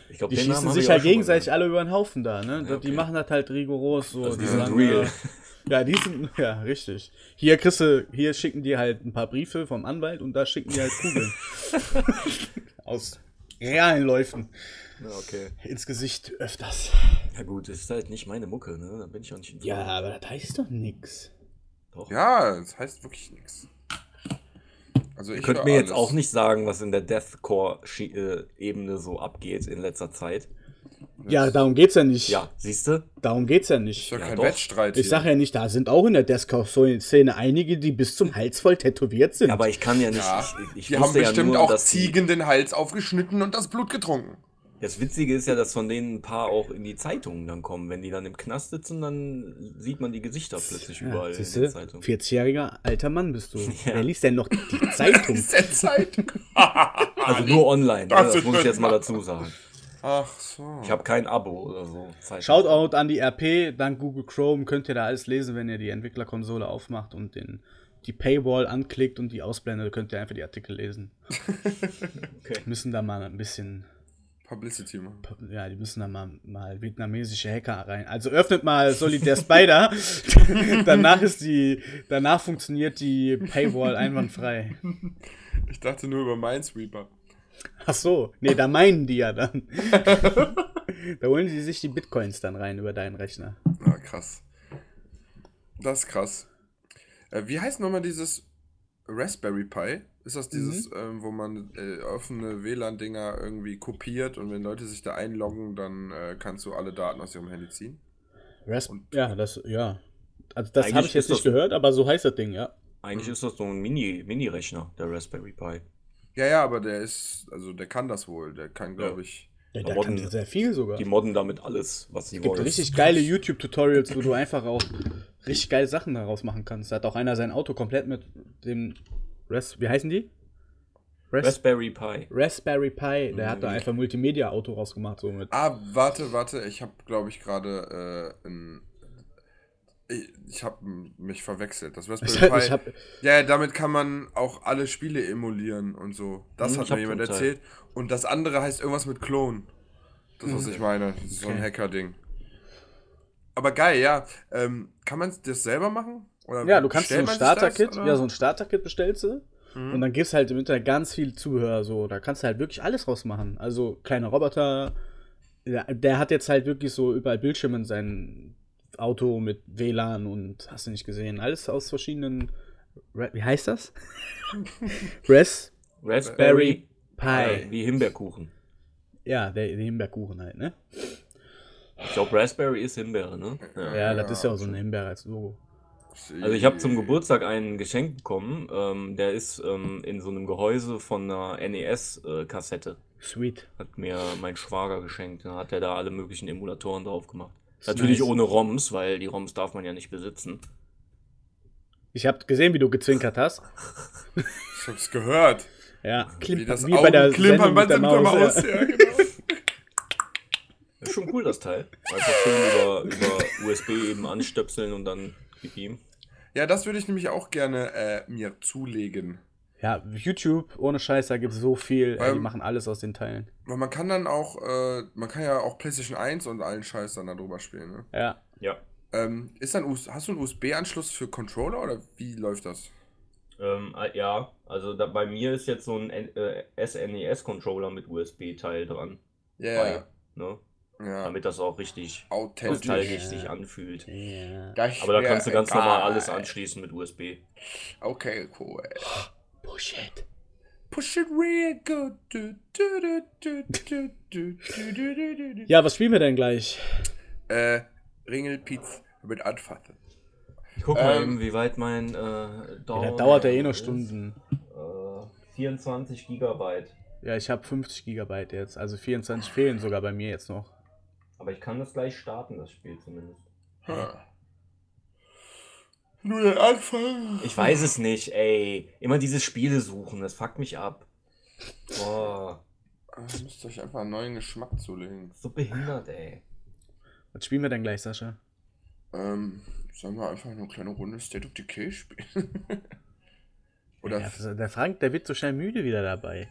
Ich glaub, die schießen sich halt gegenseitig alle über den Haufen da, ne? Ja, okay. Die machen das halt rigoros so. Also die sind real. Ja, die sind, ja, richtig. Hier schicken die halt ein paar Briefe vom Anwalt und da schicken die halt Kugeln. Aus realen Läufen. Okay. Ins Gesicht öfters. Ja gut, das ist halt nicht meine Mucke, ne? Da bin ich auch nicht in Frage. Ja, aber das heißt doch nix. Doch. Ja, das heißt wirklich nix. Also ich könnte mir jetzt auch nicht sagen, was in der Deathcore-Ebene so abgeht in letzter Zeit. Ja, darum geht's ja nicht. Ja, siehst du? Darum geht's ja nicht. Ist ja kein Wettstreit. Ich sag ja nicht, da sind auch in der Deathcore-Szene einige, die bis zum Hals voll tätowiert sind. Ja, aber ich kann ja nicht. Ja. Ich die haben bestimmt ja nur, auch Ziegen den Hals aufgeschnitten und das Blut getrunken. Das Witzige ist ja, dass von denen ein paar auch in die Zeitungen dann kommen. Wenn die dann im Knast sitzen, dann sieht man die Gesichter plötzlich überall in der Zeitung. 40-jähriger alter Mann bist du. Ja. Wer liest denn noch die Zeitung? Also nur online, das muss ich jetzt mal dazu sagen. Ach so. Ich habe kein Abo oder so. Shoutout an die RP, dank Google Chrome könnt ihr da alles lesen, wenn ihr die Entwicklerkonsole aufmacht und die Paywall anklickt und die ausblendet, könnt ihr einfach die Artikel lesen. Okay. Müssen da mal ein bisschen... Publicity machen. Ja, die müssen da mal vietnamesische Hacker rein. Also öffnet mal Solitär Spider. Danach funktioniert die Paywall einwandfrei. Ich dachte nur über Minesweeper. Ach so, nee, da meinen die ja dann. Da holen sie sich die Bitcoins dann rein über deinen Rechner. Ah, krass. Das ist krass. Wie heißt nochmal dieses Raspberry Pi? Ist das dieses, wo man offene WLAN-Dinger irgendwie kopiert und wenn Leute sich da einloggen, dann kannst du alle Daten aus ihrem Handy ziehen? Also das habe ich jetzt nicht gehört, aber so heißt das Ding, ja. Eigentlich ist das so ein Mini-Rechner, der Raspberry Pi. Ja, aber der kann das wohl. Der kann, glaube ich... Der modden, kann sehr viel sogar. Die modden damit alles, was sie wollen. Es gibt richtig geile YouTube-Tutorials, wo du einfach auch richtig geile Sachen daraus machen kannst. Da hat auch einer sein Auto komplett mit dem... Wie heißen die? Raspberry Pi. Raspberry Pi, der hat da einfach Multimedia-Auto rausgemacht. So mit. Ah, warte, ich habe, glaube ich, gerade ich habe mich verwechselt. Das Raspberry Pi, damit kann man auch alle Spiele emulieren und so. Das hat mir jemand erzählt. Und das andere heißt irgendwas mit Klon. Das, was ich meine. Das ist so ein Hacker-Ding. Aber geil, ja. Kann man das selber machen? Oder ja, du kannst so ein Starter-Kit, ja, so ein Starter-Kit bestellst du. Mhm. Und dann gibt's halt im Internet ganz viel Zubehör, so. Da kannst du halt wirklich alles draus machen. Also, kleine Roboter. Der hat jetzt halt wirklich so überall Bildschirme in seinem Auto mit WLAN und hast du nicht gesehen. Alles aus verschiedenen. Wie heißt das? Raspberry Pi. Wie Himbeerkuchen. Ja, der Himbeerkuchen halt, ne? Ich glaube, Raspberry ist Himbeere, ne? Ja, das ist ja auch so ein Himbeere als Logo. Also ich habe zum Geburtstag ein Geschenk bekommen, der ist in so einem Gehäuse von einer NES-Kassette. Sweet. Hat mir mein Schwager geschenkt, dann hat er da alle möglichen Emulatoren drauf gemacht. Natürlich nice. Ohne ROMs, weil die ROMs darf man ja nicht besitzen. Ich habe gesehen, wie du gezwinkert hast. Ich hab's gehört. Ja, wie das wie bei der Klimpern bei der Maus. Ja, genau. Ist schon cool, das Teil. Einfach schön über USB eben anstöpseln und dann ihm. Ja, das würde ich nämlich auch gerne mir zulegen. Ja, YouTube, ohne Scheiß, da gibt es so viel, die machen alles aus den Teilen. Weil man kann dann auch, man kann ja auch PlayStation 1 und allen Scheiß dann darüber spielen, ne? Ja. Hast du einen USB-Anschluss für Controller oder wie läuft das? Ja, also bei mir ist jetzt so ein SNES-Controller mit USB-Teil dran. Yeah. Ne? Ja. Damit das auch richtig nostalgisch sich anfühlt. Ja. Aber da kannst du ganz normal alles anschließen mit USB. Okay, cool. Push it. Push it real good. Ja, was spielen wir denn gleich? Ringelpiez mit Anfassen. Ich guck mal eben, wie weit mein Dauer. Dauert ja eh noch Stunden. 24 Gigabyte. Ja, ich habe 50 Gigabyte jetzt. Also 24 fehlen sogar bei mir jetzt noch. Aber ich kann das gleich starten, das Spiel zumindest. Ja. Nur den Anfang. Ich weiß es nicht, ey. Immer diese Spiele suchen, das fuckt mich ab. Boah. Ihr müsst euch einfach einen neuen Geschmack zulegen. So behindert, ey. Was spielen wir denn gleich, Sascha? Sollen wir einfach eine kleine Runde State of Decay spielen? Oder? Ja, der Frank, der wird so schnell müde wieder dabei.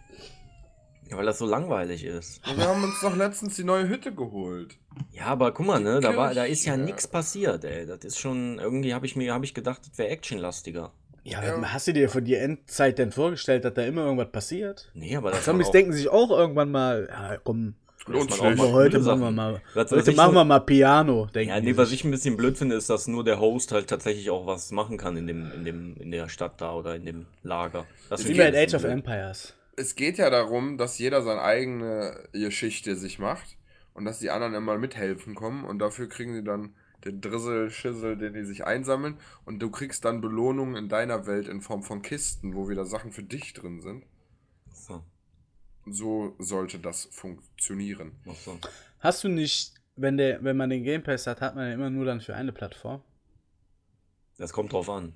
Ja, weil das so langweilig ist. Wir haben uns doch letztens die neue Hütte geholt. Ja, aber guck mal, ne, da ist ja nichts passiert, ey. Das ist schon, irgendwie hab ich gedacht, das wäre actionlastiger. Ja, aber hast du dir von der Endzeit denn vorgestellt, dass da immer irgendwas passiert? Nee, aber das Zombies denken sich auch irgendwann mal, ja, komm, heute machen wir mal Piano, denken. Ja, nee, was ich ein bisschen blöd finde, ist, dass nur der Host halt tatsächlich auch was machen kann in der Stadt da oder in dem Lager. Das ist wie bei Age of Empires. Es geht ja darum, dass jeder seine eigene Geschichte sich macht und dass die anderen immer mithelfen kommen und dafür kriegen sie dann den Drissel-Schissel, den die sich einsammeln und du kriegst dann Belohnungen in deiner Welt in Form von Kisten, wo wieder Sachen für dich drin sind. So. So sollte das funktionieren. So. Hast du nicht, wenn man den Game Pass hat, hat man ja immer nur dann für eine Plattform? Das kommt drauf an.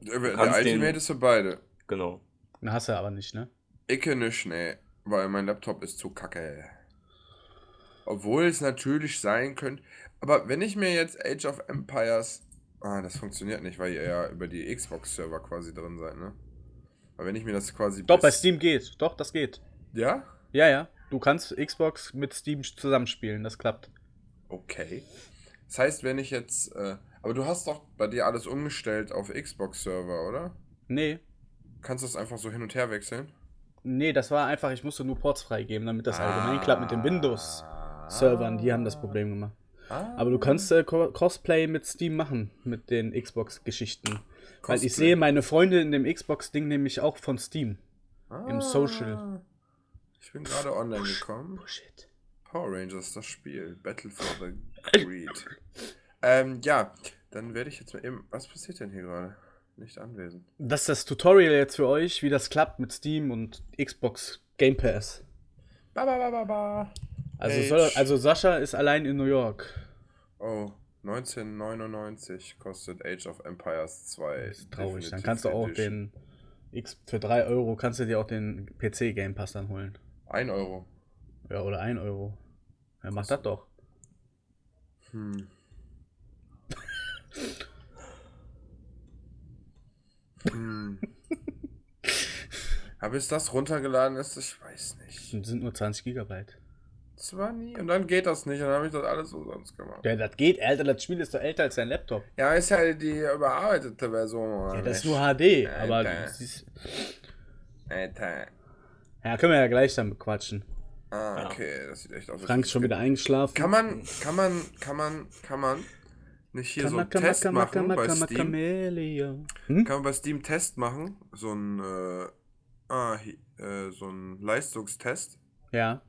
Der Ultimate ist für beide. Genau. Den hast du aber nicht, ne? Ich nicht, ne, weil mein Laptop ist zu kacke. Obwohl es natürlich sein könnte. Aber wenn ich mir jetzt Age of Empires... das funktioniert nicht, weil ihr ja über die Xbox-Server quasi drin seid, ne? Aber wenn ich mir das quasi... Doch, bei Steam geht. Doch, das geht. Ja? Ja. Du kannst Xbox mit Steam zusammenspielen. Das klappt. Okay. Das heißt, wenn ich jetzt... aber du hast doch bei dir alles umgestellt auf Xbox-Server, oder? Nee. Kannst du das einfach so hin und her wechseln? Nee, das war einfach, ich musste nur Ports freigeben, damit das allgemein klappt mit den Windows-Servern, die haben das Problem gemacht. Aber du kannst Crossplay mit Steam machen, mit den Xbox-Geschichten. Weil ich sehe meine Freunde in dem Xbox-Ding nämlich auch von Steam. Im Social. Ich bin gerade online gekommen. Bullshit. Power Rangers, das Spiel. Battle for the Greed. Ja, dann werde ich jetzt mal eben... Was passiert denn hier gerade? Nicht anwesend. Das ist das Tutorial jetzt für euch, wie das klappt mit Steam und Xbox Game Pass. Also Sascha ist allein in New York. Oh, 19,99 kostet Age of Empires 2. Das ist traurig, dann kannst du auch den für 3 Euro kannst du dir auch den PC Game Pass dann holen. 1 Euro. Ja, oder 1 Euro. Ja, mach das doch. Aber bis das runtergeladen ist, ich weiß nicht. Es sind nur 20 Gigabyte. zwar nie und dann geht das nicht und dann habe ich das alles umsonst gemacht. Ja, das geht, Alter, das Spiel ist doch älter als dein Laptop. Ja, ist ja die überarbeitete Version. Oder ja, das ist nur HD, Alter. Aber du siehst... Alter. Ja, können wir ja gleich dann bequatschen. Ah, okay, ja. Das sieht echt aus. Frank ist schon wieder eingeschlafen. Kann man nicht hier so einen Test machen bei Steam? Kann man bei Steam Test machen? So ein so ein Leistungstest? Ja.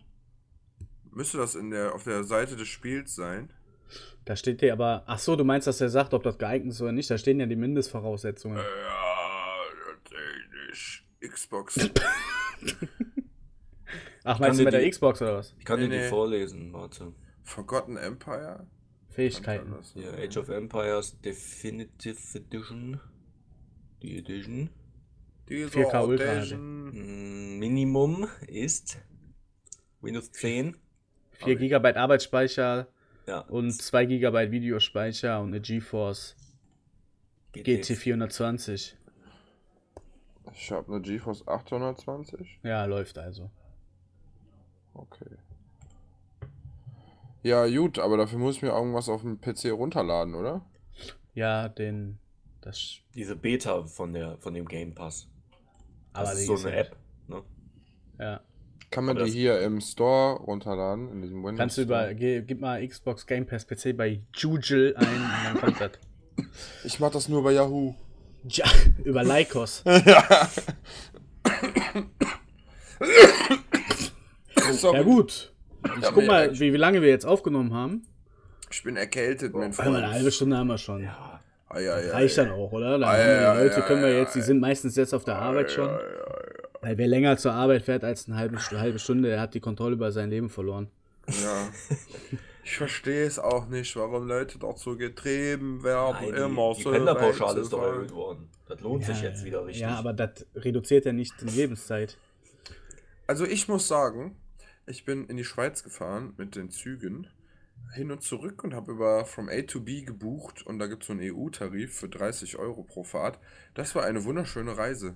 Müsste das auf der Seite des Spiels sein? Da steht dir aber... Ach so, du meinst, dass er sagt, ob das geeignet ist oder nicht? Da stehen ja die Mindestvoraussetzungen. Ja, natürlich. Xbox. Ach, meinst du mit der Xbox oder was? Ich kann dir die vorlesen, warte. Forgotten Empire? Fähigkeiten. Ja, Age of Empires Definitive Edition. Die Edition. 4K Ultra. Minimum ist Windows 10. 4 GB Arbeitsspeicher ja. Und 2 GB Videospeicher und eine GeForce GT 420. Ich habe eine GeForce 820. Ja, läuft also. Okay. Ja, gut, aber dafür muss ich mir irgendwas auf dem PC runterladen, oder? Ja, diese Beta von dem Game Pass. Das aber ist so eine App, ne? Ja. Kann man die hier im Store runterladen, in diesem Windows kannst du gib mal Xbox Game Pass PC bei Jujil ein und dann kommt das. Ich mach das nur bei Yahoo. Ja, über Lycos. Ja. Ja gut. Ich guck mal, wie lange wir jetzt aufgenommen haben. Ich bin erkältet, mein Freund. Eine halbe Stunde haben wir schon. Ja. Reicht dann auch, oder? Dann die Leute sind meistens jetzt auf der Arbeit schon. Weil wer länger zur Arbeit fährt als eine halbe Stunde, der hat die Kontrolle über sein Leben verloren. Ja. Ich verstehe es auch nicht, warum Leute doch so getrieben werden. Immer die Pendlerpauschale ist doch erhöht worden. Das lohnt sich jetzt wieder richtig. Ja, aber das reduziert ja nicht die Lebenszeit. Also ich muss sagen, ich bin in die Schweiz gefahren mit den Zügen hin und zurück und habe über From A to B gebucht und da gibt es so einen EU-Tarif für 30 Euro pro Fahrt. Das war eine wunderschöne Reise.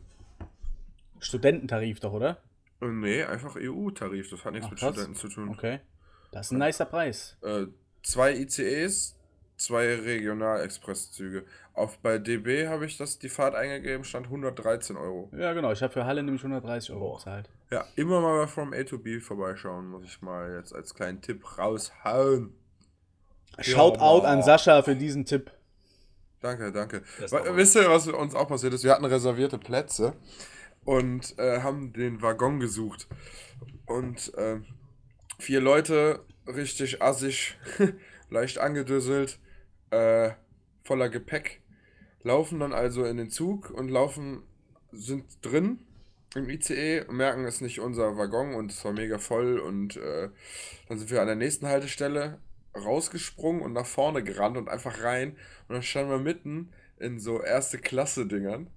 Studententarif doch, oder? Nee, einfach EU-Tarif, das hat nichts mit Studenten zu tun. Okay, das ist ein nicer Preis. 2 ICEs, 2 Regionalexpresszüge. Bei DB habe ich die Fahrt eingegeben, stand 113 Euro. Ja genau, ich habe für Halle nämlich 130 Euro bezahlt. Ja, immer mal bei From A to B vorbeischauen, muss ich mal jetzt als kleinen Tipp raushauen. Shoutout an Sascha für diesen Tipp. Danke. Wisst ihr, was uns auch passiert ist? Wir hatten reservierte Plätze und haben den Waggon gesucht. Und 4 Leute, richtig assig, leicht angedüsselt, voller Gepäck, laufen dann also in den Zug und sind drin im ICE und merken, es ist nicht unser Waggon und es war mega voll und dann sind wir an der nächsten Haltestelle rausgesprungen und nach vorne gerannt und einfach rein und dann standen wir mitten in so Erste-Klasse-Dingern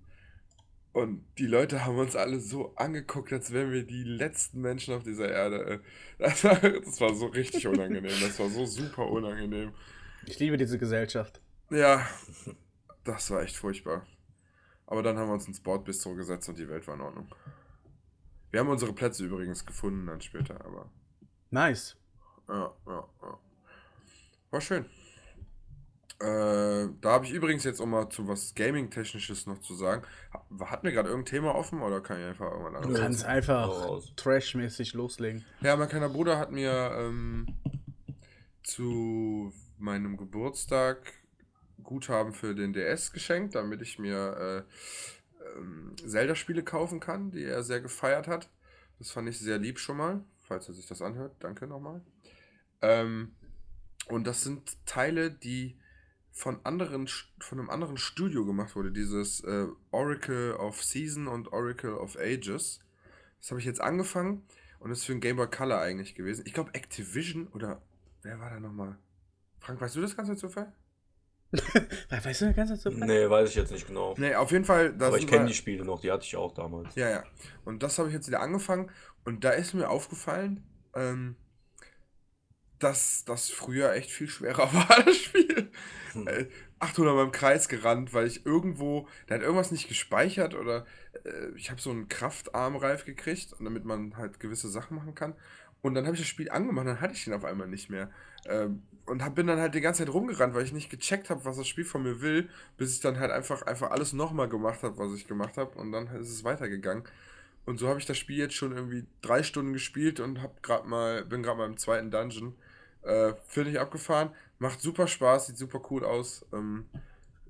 und die Leute haben uns alle so angeguckt, als wären wir die letzten Menschen auf dieser Erde. Das war so richtig unangenehm, das war so super unangenehm. Ich liebe diese Gesellschaft. Ja, das war echt furchtbar. Aber dann haben wir uns ins Bordbistro gesetzt und die Welt war in Ordnung. Wir haben unsere Plätze übrigens gefunden dann später, aber... Nice. Ja. War schön. Da habe ich übrigens jetzt, um mal zu was Gaming-Technisches noch zu sagen, hatten wir gerade irgendein Thema offen oder kann ich einfach irgendwann anders? Du kannst einfach trashmäßig loslegen. Ja, mein kleiner Bruder hat mir zu meinem Geburtstag Guthaben für den DS geschenkt, damit ich mir Zelda-Spiele kaufen kann, die er sehr gefeiert hat. Das fand ich sehr lieb schon mal, falls er sich das anhört. Danke nochmal. Und das sind Teile, die von einem anderen Studio gemacht wurde. Dieses Oracle of Season und Oracle of Ages. Das habe ich jetzt angefangen und das ist für den Game Boy Color eigentlich gewesen. Ich glaube Activision oder wer war da nochmal? Frank, weißt du das Ganze zufällig? Weißt du das Ganze zufällig? Nee, weiß ich jetzt nicht genau. Nee, auf jeden Fall. Aber ich kenne die Spiele noch, die hatte ich auch damals. Ja. Und das habe ich jetzt wieder angefangen und da ist mir aufgefallen, dass das früher echt viel schwerer war, das Spiel. 800 Mal im Kreis gerannt, weil ich der hat irgendwas nicht gespeichert oder ich habe so einen Kraftarmreif gekriegt, damit man halt gewisse Sachen machen kann. Und dann habe ich das Spiel angemacht, dann hatte ich den auf einmal nicht mehr. Und bin dann halt die ganze Zeit rumgerannt, weil ich nicht gecheckt habe, was das Spiel von mir will, bis ich dann halt einfach alles nochmal gemacht habe, was ich gemacht habe. Und dann ist es weitergegangen. Und so habe ich das Spiel jetzt schon irgendwie 3 Stunden gespielt und bin gerade mal im 2. Dungeon. Finde ich abgefahren. Macht super Spaß, sieht super cool aus.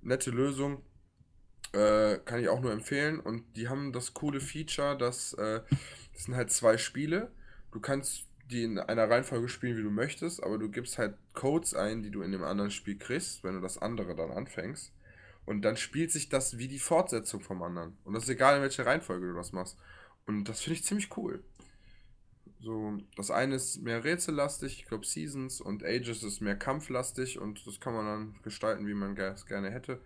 Nette Lösung. Kann ich auch nur empfehlen. Und die haben das coole Feature, dass das sind halt 2 Spiele. Du kannst die in einer Reihenfolge spielen, wie du möchtest, aber du gibst halt Codes ein, die du in dem anderen Spiel kriegst, wenn du das andere dann anfängst. Und dann spielt sich das wie die Fortsetzung vom anderen. Und das ist egal, in welcher Reihenfolge du das machst. Und das finde ich ziemlich cool. So, das eine ist mehr rätsellastig, ich glaube Seasons, und Ages ist mehr kampflastig und das kann man dann gestalten, wie man es gerne hätte.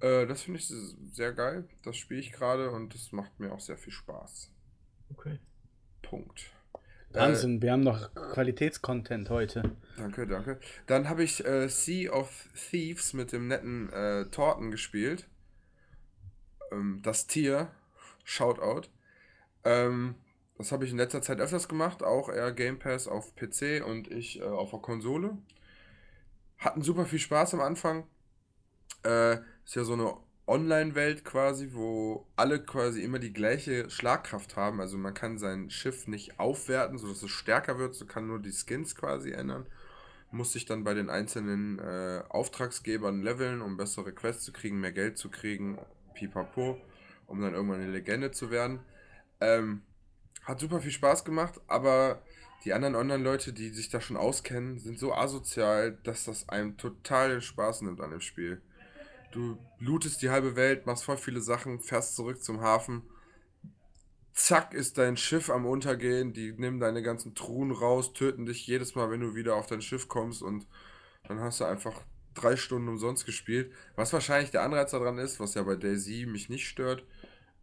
Das finde ich sehr geil, das spiele ich gerade und das macht mir auch sehr viel Spaß. Okay. Punkt. Wahnsinn, wir haben noch Qualitätscontent heute. Danke, danke. Dann habe ich Sea of Thieves mit dem netten Torten gespielt. Das Tier, Shoutout. Das habe ich in letzter Zeit öfters gemacht, auch eher Game Pass auf PC und ich auf der Konsole. Hatten super viel Spaß am Anfang. Ist ja so eine Online-Welt quasi, wo alle quasi immer die gleiche Schlagkraft haben. Also man kann sein Schiff nicht aufwerten, sodass es stärker wird. So kann nur die Skins quasi ändern. Muss sich dann bei den einzelnen Auftragsgebern leveln, um bessere Quests zu kriegen, mehr Geld zu kriegen, pipapo, um dann irgendwann eine Legende zu werden. Hat super viel Spaß gemacht, aber die anderen Online-Leute, die sich da schon auskennen, sind so asozial, dass das einem total den Spaß nimmt an dem Spiel. Du lootest die halbe Welt, machst voll viele Sachen, fährst zurück zum Hafen. Zack, ist dein Schiff am Untergehen. Die nehmen deine ganzen Truhen raus, töten dich jedes Mal, wenn du wieder auf dein Schiff kommst. Und dann hast du einfach 3 Stunden umsonst gespielt. Was wahrscheinlich der Anreiz daran ist, was ja bei DayZ mich nicht stört.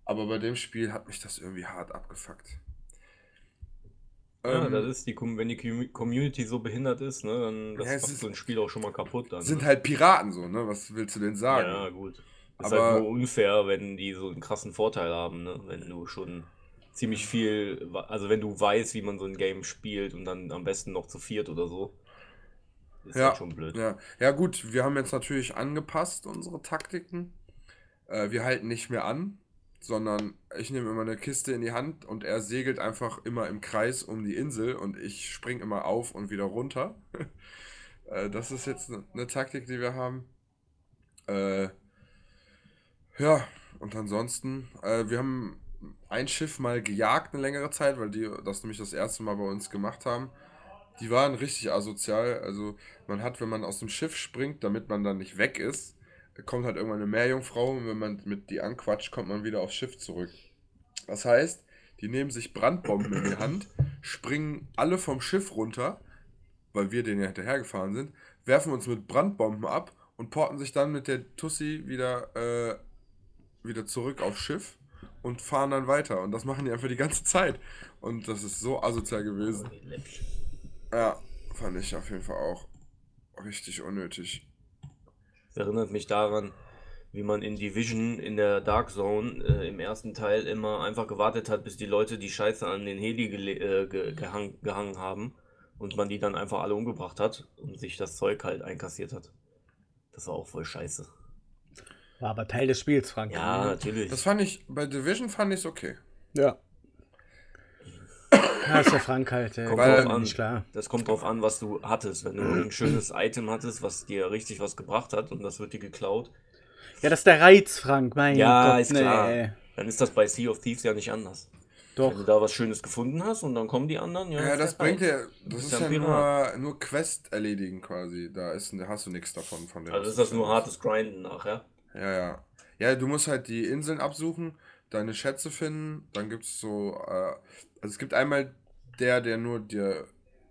Aber bei dem Spiel hat mich das irgendwie hart abgefuckt. Ja, das ist wenn die Community so behindert ist, ne, dann macht so ein Spiel auch schon mal kaputt. Dann sind halt Piraten so, ne? Was willst du denn sagen? Ja, gut. Aber ist halt nur unfair, wenn die so einen krassen Vorteil haben, ne? Wenn du schon ziemlich viel, also wenn du weißt, wie man so ein Game spielt und dann am besten noch zu viert oder so. Ist ja halt schon blöd. Ja, gut, wir haben jetzt natürlich angepasst unsere Taktiken. Wir halten nicht mehr an, sondern ich nehme immer eine Kiste in die Hand und er segelt einfach immer im Kreis um die Insel und ich springe immer auf und wieder runter. Das ist jetzt eine Taktik, die wir haben. Ja, und ansonsten, wir haben ein Schiff mal gejagt eine längere Zeit, weil die das nämlich das erste Mal bei uns gemacht haben. Die waren richtig asozial. Also man hat, wenn man aus dem Schiff springt, damit man dann nicht weg ist, kommt halt irgendwann eine Meerjungfrau und wenn man mit die anquatscht, kommt man wieder aufs Schiff zurück. Das heißt, die nehmen sich Brandbomben in die Hand, springen alle vom Schiff runter, weil wir denen ja hinterhergefahren sind, werfen uns mit Brandbomben ab und porten sich dann mit der Tussi wieder zurück aufs Schiff und fahren dann weiter. Und das machen die einfach die ganze Zeit. Und das ist so asozial gewesen. Ja, fand ich auf jeden Fall auch richtig unnötig. Das erinnert mich daran, wie man in Division in der Dark Zone im ersten Teil immer einfach gewartet hat, bis die Leute die Scheiße an den Heli gehangen haben und man die dann einfach alle umgebracht hat und sich das Zeug halt einkassiert hat. Das war auch voll scheiße. War aber Teil des Spiels, Frank. Ja, natürlich. Das fand ich, bei Division fand ich es okay. Ja. Ja, ist der Frank halt, das kommt drauf an, was du hattest. Wenn du ein schönes Item hattest, was dir richtig was gebracht hat und das wird dir geklaut. Ja, das ist der Reiz, Frank, ja, Gott, ist klar. Nee. Dann ist das bei Sea of Thieves ja nicht anders. Doch. Wenn du da was Schönes gefunden hast und dann kommen die anderen, ja. Ja, das bringt dir, das ist ja nur Quest erledigen quasi. Da hast du nichts davon. Also ist das nur hartes Grinden nachher? Ja. Ja, du musst halt die Inseln absuchen, deine Schätze finden, dann gibt es so... Also es gibt einmal der nur dir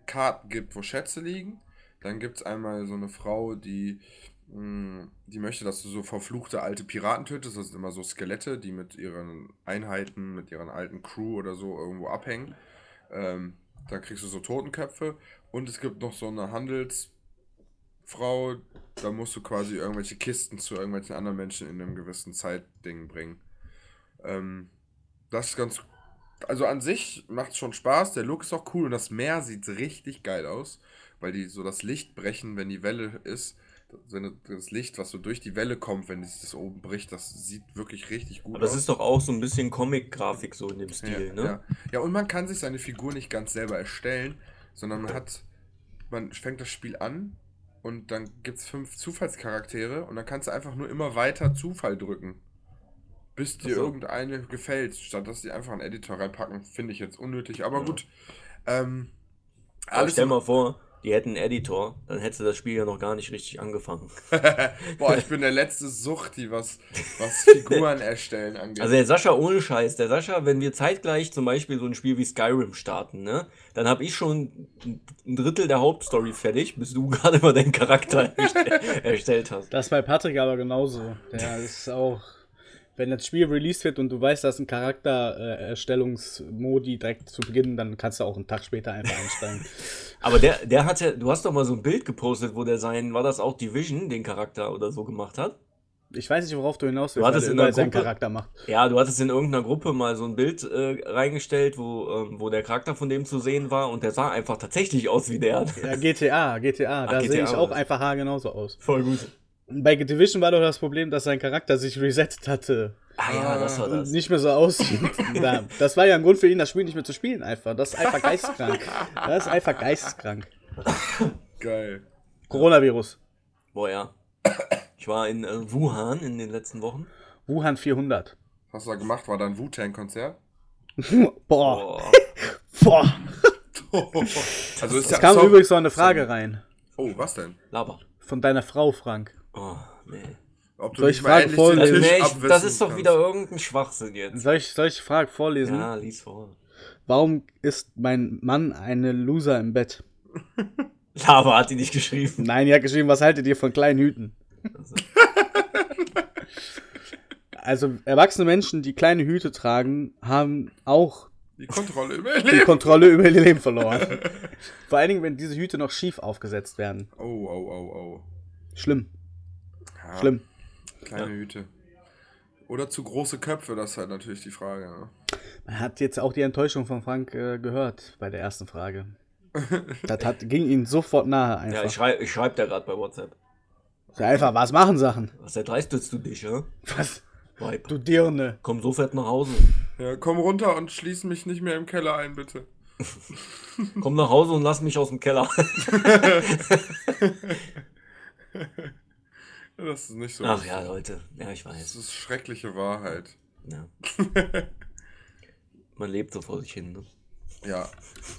Karten gibt, wo Schätze liegen. Dann gibt es einmal so eine Frau, die möchte, dass du so verfluchte alte Piraten tötest. Das sind immer so Skelette, die mit ihren Einheiten, mit ihren alten Crew oder so irgendwo abhängen. Da kriegst du so Totenköpfe. Und es gibt noch so eine Handelsfrau, da musst du quasi irgendwelche Kisten zu irgendwelchen anderen Menschen in einem gewissen Zeitding bringen. Das ist ganz also an sich macht es schon Spaß, der Look ist auch cool und das Meer sieht richtig geil aus, weil die so das Licht brechen, wenn die Welle ist. Das Licht, was so durch die Welle kommt, wenn es das oben bricht, das sieht wirklich richtig gut aus. Aber das ist doch auch so ein bisschen Comic-Grafik so in dem Stil, ja, ne? Ja. Ja, und man kann sich seine Figur nicht ganz selber erstellen, sondern man fängt das Spiel an und dann gibt es 5 Zufallscharaktere und dann kannst du einfach nur immer weiter Zufall drücken, bis dir irgendeine gefällt, statt dass die einfach einen Editor reinpacken, finde ich jetzt unnötig, aber gut. Stell mal vor, die hätten einen Editor, dann hättest du das Spiel ja noch gar nicht richtig angefangen. Boah, ich bin der letzte Suchti, was Figuren erstellen angeht. Also der Sascha, ohne Scheiß, wenn wir zeitgleich zum Beispiel so ein Spiel wie Skyrim starten, ne, dann habe ich schon ein Drittel der Hauptstory fertig, bis du gerade mal deinen Charakter erstellt hast. Das ist bei Patrick aber genauso. Der ist auch, wenn das Spiel released wird und du weißt, dass ein Charaktererstellungsmodi direkt zu Beginn, dann kannst du auch einen Tag später einfach einsteigen. Aber der hat ja, du hast doch mal so ein Bild gepostet, wo der war das auch Division, den Charakter oder so gemacht hat? Ich weiß nicht, worauf du hinaus willst, weil er seinen Charakter macht. Ja, du hattest in irgendeiner Gruppe mal so ein Bild reingestellt, wo der Charakter von dem zu sehen war und der sah einfach tatsächlich aus wie der. Ja, GTA, da sehe ich auch einfach haargenauso aus. Voll gut. Bei Division war doch das Problem, dass sein Charakter sich resettet hatte. Ah ja, das war das. Und nicht mehr so aussieht. Das war ja ein Grund für ihn, das Spiel nicht mehr zu spielen einfach. Das ist einfach geisteskrank. Geil. Coronavirus. Boah, ja. Ich war in Wuhan in den letzten Wochen. Wuhan 400. Was du da gemacht? War da ein Wu-Tang-Konzert? Boah. Also ist es kam übrigens so eine Frage rein. Oh, was denn? Laber. Von deiner Frau, Frank. Oh, nee. Ob du nicht mal endlich den Tisch abwissen kannst. Das ist doch wieder irgendein Schwachsinn jetzt. Soll ich Frage vorlesen? Ja, lies vor. Warum ist mein Mann eine Loser im Bett? Lava hat die nicht geschrieben. Nein, die hat geschrieben, was haltet ihr von kleinen Hüten? Also erwachsene Menschen, die kleine Hüte tragen, haben auch die Kontrolle über ihr Leben verloren. Vor allen Dingen, wenn diese Hüte noch schief aufgesetzt werden. Oh. Schlimm. Kleine Hüte. Oder zu große Köpfe, das ist halt natürlich die Frage. Ne? Man hat jetzt auch die Enttäuschung von Frank gehört bei der ersten Frage. Das ging ihnen sofort nahe einfach. Ja, ich schreibe da gerade bei WhatsApp. Ja, einfach, was machen Sachen? Was erdreistest du dich, ja? Was? Weib. Du Dirne. Komm sofort nach Hause. Ja, komm runter und schließ mich nicht mehr im Keller ein, bitte. Komm nach Hause und lass mich aus dem Keller. Das ist nicht so. Ach ja, Leute. Ja, ich weiß. Das ist schreckliche Wahrheit. Ja. Man lebt so vor sich hin, ne? Ja.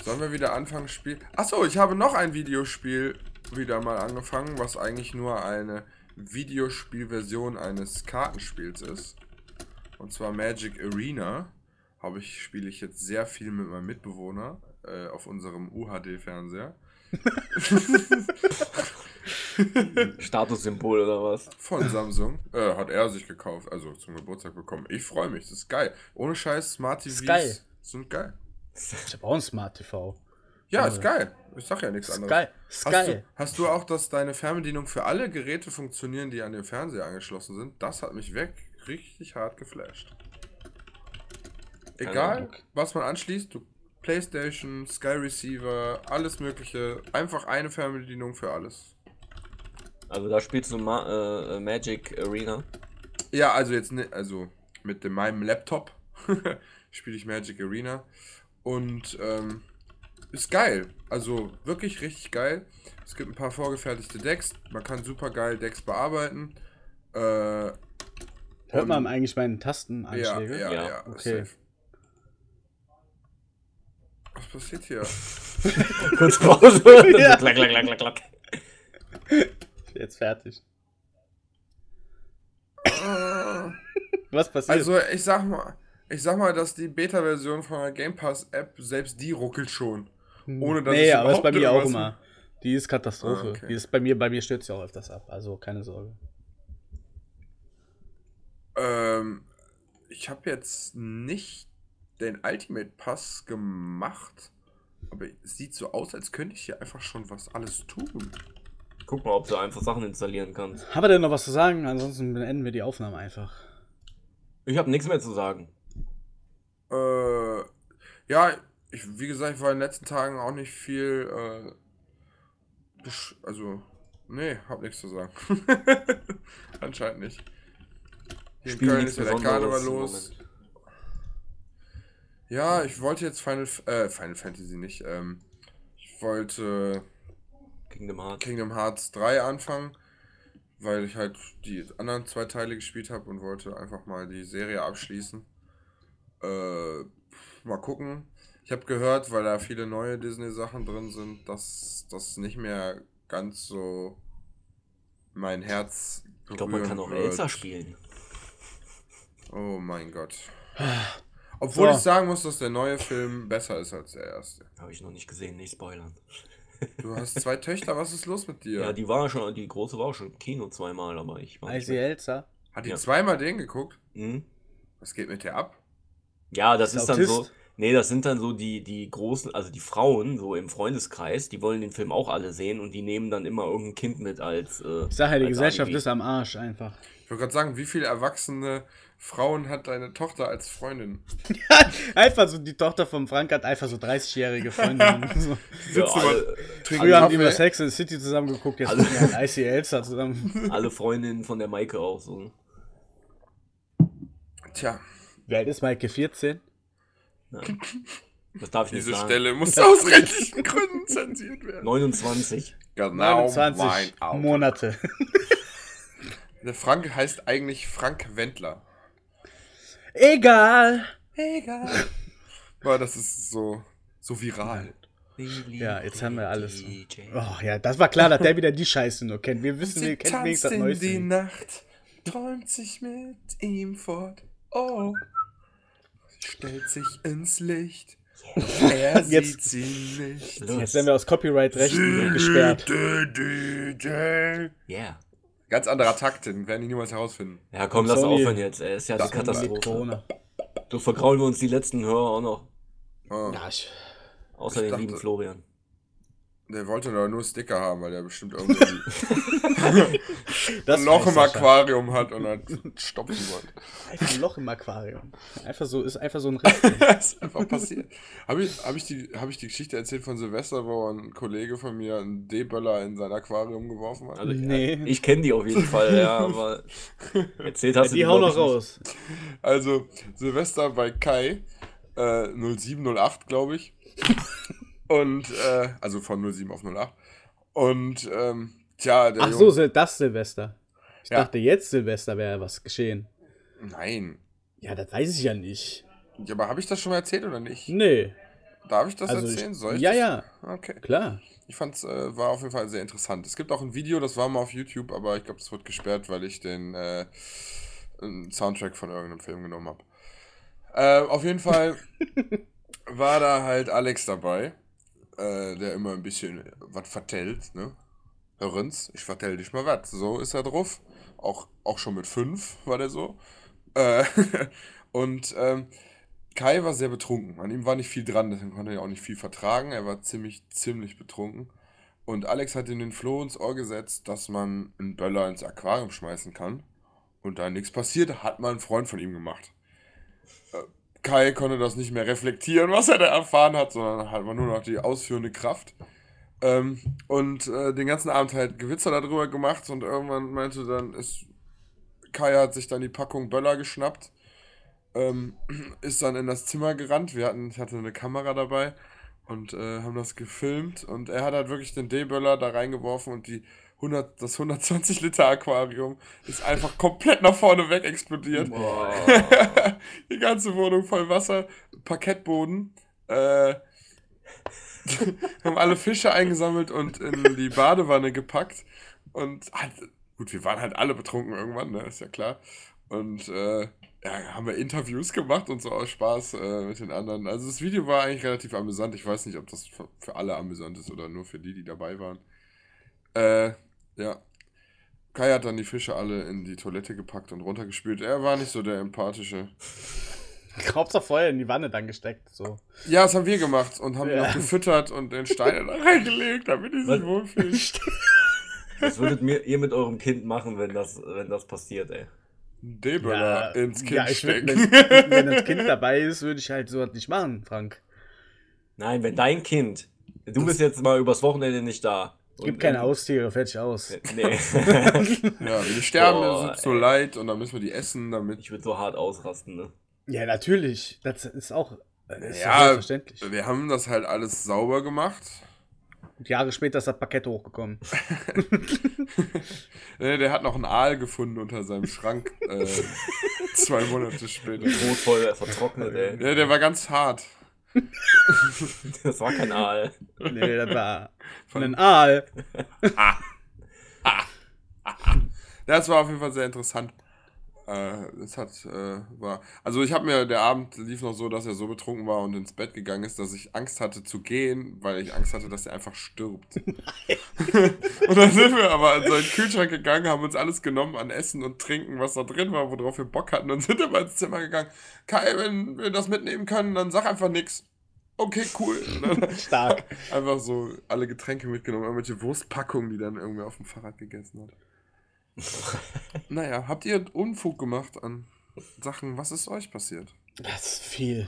Sollen wir wieder anfangen, Spiel? Achso, ich habe noch ein Videospiel wieder mal angefangen, was eigentlich nur eine Videospielversion eines Kartenspiels ist. Und zwar Magic Arena. Spiele ich jetzt sehr viel mit meinem Mitbewohner auf unserem UHD-Fernseher. Statussymbol oder was? Von Samsung. Hat er sich gekauft, also zum Geburtstag bekommen. Ich freue mich, das ist geil. Ohne Scheiß, Smart TVs sind geil. Ich habe auch ein Smart TV. Ja, ist geil. Ich sag ja nichts anderes. Geil. Hast du auch, dass deine Fernbedienung für alle Geräte funktionieren, die an den Fernseher angeschlossen sind? Das hat mich richtig hart geflasht. Egal, was man anschließt, du PlayStation, Sky Receiver, alles mögliche, einfach eine Fernbedienung für alles. Also da spielst du Magic Arena? Ja, also jetzt mit meinem Laptop spiele ich Magic Arena und ist geil, also wirklich richtig geil. Es gibt ein paar vorgefertigte Decks, man kann super geil Decks bearbeiten. Hört man eigentlich meine Tasteneinschläge? Ja, okay. Safe. Was passiert hier? Kurz Pause. Klack, klack, klack, klack, klack. Jetzt fertig. Was passiert? Also ich sag mal, dass die Beta-Version von der Game Pass-App, selbst die ruckelt schon. Ohne dass es überhaupt aber ist bei mir auch immer. Die ist Katastrophe. Okay. Die ist bei mir stürzt sie auch öfters ab, also keine Sorge. Ich habe jetzt nicht den Ultimate Pass gemacht, aber es sieht so aus, als könnte ich hier einfach schon was alles tun. Guck mal, ob du einfach Sachen installieren kannst. Haben wir denn noch was zu sagen? Ansonsten beenden wir die Aufnahme einfach. Ich habe nichts mehr zu sagen. Ja, wie gesagt, ich war in den letzten Tagen auch nicht viel, also, nee, hab nichts zu sagen. Anscheinend nicht. Hier in Köln ist ja der Karneval los. Ja, ich wollte jetzt Final Fantasy nicht, ich wollte Kingdom Hearts 3 anfangen, weil ich halt die anderen 2 Teile gespielt habe und wollte einfach mal die Serie abschließen. Mal gucken. Ich habe gehört, weil da viele neue Disney-Sachen drin sind, dass das nicht mehr ganz so mein Herz berühren wird. Ich glaube, man kann auch Elsa spielen. Oh mein Gott. Obwohl ich sagen muss, dass der neue Film besser ist als der erste. Habe ich noch nicht gesehen, nicht spoilern. Du hast 2 Töchter, was ist los mit dir? Ja, die große war auch schon im Kino 2-mal, aber ich war nicht. Also Elsa. Hat die 2-mal den geguckt? Mhm. Was geht mit der ab? Ja, das ist dann so. Nee, das sind dann so die großen, also die Frauen so im Freundeskreis, die wollen den Film auch alle sehen und die nehmen dann immer irgendein Kind mit als ich sag ja, die Gesellschaft ist am Arsch einfach. Ich wollte gerade sagen, wie viele erwachsene Frauen hat deine Tochter als Freundin? Einfach so, die Tochter von Frank hat einfach so 30-jährige Freundinnen. So. Ja, früher haben die über Sex in the City zusammengeguckt, jetzt gucken wir an Icy Elsa zusammen. Alle Freundinnen von der Maike auch so. Tja. Wie alt ist Maike? 14? Ja. Das darf ich nicht sagen. Diese Stelle muss aus rechtlichen Gründen zensiert werden. 29. Genau, 29 Monate. Der Frank heißt eigentlich Frank Wendler. Egal. Boah, das ist so viral. Ja, jetzt haben wir alles. Oh ja, das war klar, dass der wieder die Scheiße nur kennt. Wir wissen, wir kennen wenigstens das Neueste. Die Nacht träumt sich mit ihm fort. Oh. Stellt sich ins Licht. Er sieht sie nicht. Jetzt werden wir aus Copyright-Rechten gesperrt. Yeah. Ganz anderer Takt, den werden die niemals herausfinden. Ja, komm, lass aufhören jetzt. Es ist ja die Katastrophe. So vergraulen wir uns die letzten Hörer auch noch. Oh. Ja, außer den lieben Florian. Der wollte doch nur Sticker haben, weil der bestimmt irgendwie ein Loch im Aquarium hat und hat stoppen wollte. Einfach ein Loch im Aquarium. Ist einfach so ein Riss. Das ist einfach passiert. Hab ich die Geschichte erzählt von Silvester, wo ein Kollege von mir einen D-Böller in sein Aquarium geworfen hat? Also nee. Ich kenne die auf jeden Fall, ja, aber erzählt hast du die auch noch raus. Also, Silvester bei Kai, 0708, glaube ich. Und, also von 07 auf 08. Und, der das Silvester. Ich dachte, jetzt Silvester wäre was geschehen. Nein. Ja, das weiß ich ja nicht. Ja, aber habe ich das schon mal erzählt oder nicht? Nee. Darf ich das erzählen? Ja. Okay. Klar. Ich fand es, war auf jeden Fall sehr interessant. Es gibt auch ein Video, das war mal auf YouTube, aber ich glaube, das wird gesperrt, weil ich den Soundtrack von irgendeinem Film genommen habe. Auf jeden Fall war da halt Alex dabei. Der immer ein bisschen was vertellt, ne? Hörens, ich vertell dich mal was. So ist er drauf. Auch schon mit 5 war der so. Und Kai war sehr betrunken. An ihm war nicht viel dran, deswegen konnte er auch nicht viel vertragen. Er war ziemlich, ziemlich betrunken. Und Alex hat ihm den Floh ins Ohr gesetzt, dass man einen Böller ins Aquarium schmeißen kann. Und da nichts passiert, hat mal ein Freund von ihm gemacht. Kai konnte das nicht mehr reflektieren, was er da erfahren hat, sondern hat man nur noch die ausführende Kraft. Und den ganzen Abend halt Gewitzer darüber gemacht und irgendwann meinte dann, Kai hat sich dann die Packung Böller geschnappt, ist dann in das Zimmer gerannt. Ich hatte eine Kamera dabei und haben das gefilmt und er hat halt wirklich den D-Böller da reingeworfen und das 120 Liter Aquarium ist einfach komplett nach vorne weg explodiert. Wow. Die ganze Wohnung voll Wasser, Parkettboden. Haben alle Fische eingesammelt und in die Badewanne gepackt. Und gut, wir waren halt alle betrunken irgendwann, ne? Ist ja klar. Und haben wir Interviews gemacht und so aus Spaß mit den anderen. Also das Video war eigentlich relativ amüsant. Ich weiß nicht, ob das für alle amüsant ist oder nur für die dabei waren. Ja. Kai hat dann die Fische alle in die Toilette gepackt und runtergespült. Er war nicht so der Empathische. Hauptsache vorher in die Wanne dann gesteckt. So. Ja, das haben wir gemacht und haben ihn auch gefüttert und den Stein da reingelegt, damit die sich wohlfühlen. Was würdet ihr mit eurem Kind machen, wenn das passiert, ey? Einen D-Böller ins Kind stecken. Wenn das Kind dabei ist, würde ich halt sowas nicht machen, Frank. Nein, wenn dein Kind, du bist jetzt mal übers Wochenende nicht da. Es gibt keine Haustiere, fertig aus. Nee. Ja, wenn die sterben, dann sind so leid und dann müssen wir die essen, damit... Ich würde so hart ausrasten, ne? Ja, natürlich. Das ist auch... Das ist ja selbstverständlich. Wir haben das halt alles sauber gemacht. Und Jahre später ist das Parkett hochgekommen. Der hat noch einen Aal gefunden unter seinem Schrank. 2 Monate später. Rot voll vertrocknet, ey. Ja, der war ganz hart. Das war kein Aal. Nee, das war ein Aal. Das war auf jeden Fall sehr interessant. Also ich habe mir, der Abend lief noch so, dass er so betrunken war und ins Bett gegangen ist, dass ich Angst hatte zu gehen, weil ich Angst hatte, dass er einfach stirbt. Und dann sind wir aber in seinen Kühlschrank gegangen, haben uns alles genommen an Essen und Trinken, was da drin war, worauf wir Bock hatten, und sind immer ins Zimmer gegangen. Kai, wenn wir das mitnehmen können, dann sag einfach nichts. Okay, cool. Stark. Einfach so alle Getränke mitgenommen, irgendwelche Wurstpackungen, die dann irgendwer auf dem Fahrrad gegessen hat. Naja, habt ihr Unfug gemacht an Sachen? Was ist euch passiert? Das ist viel.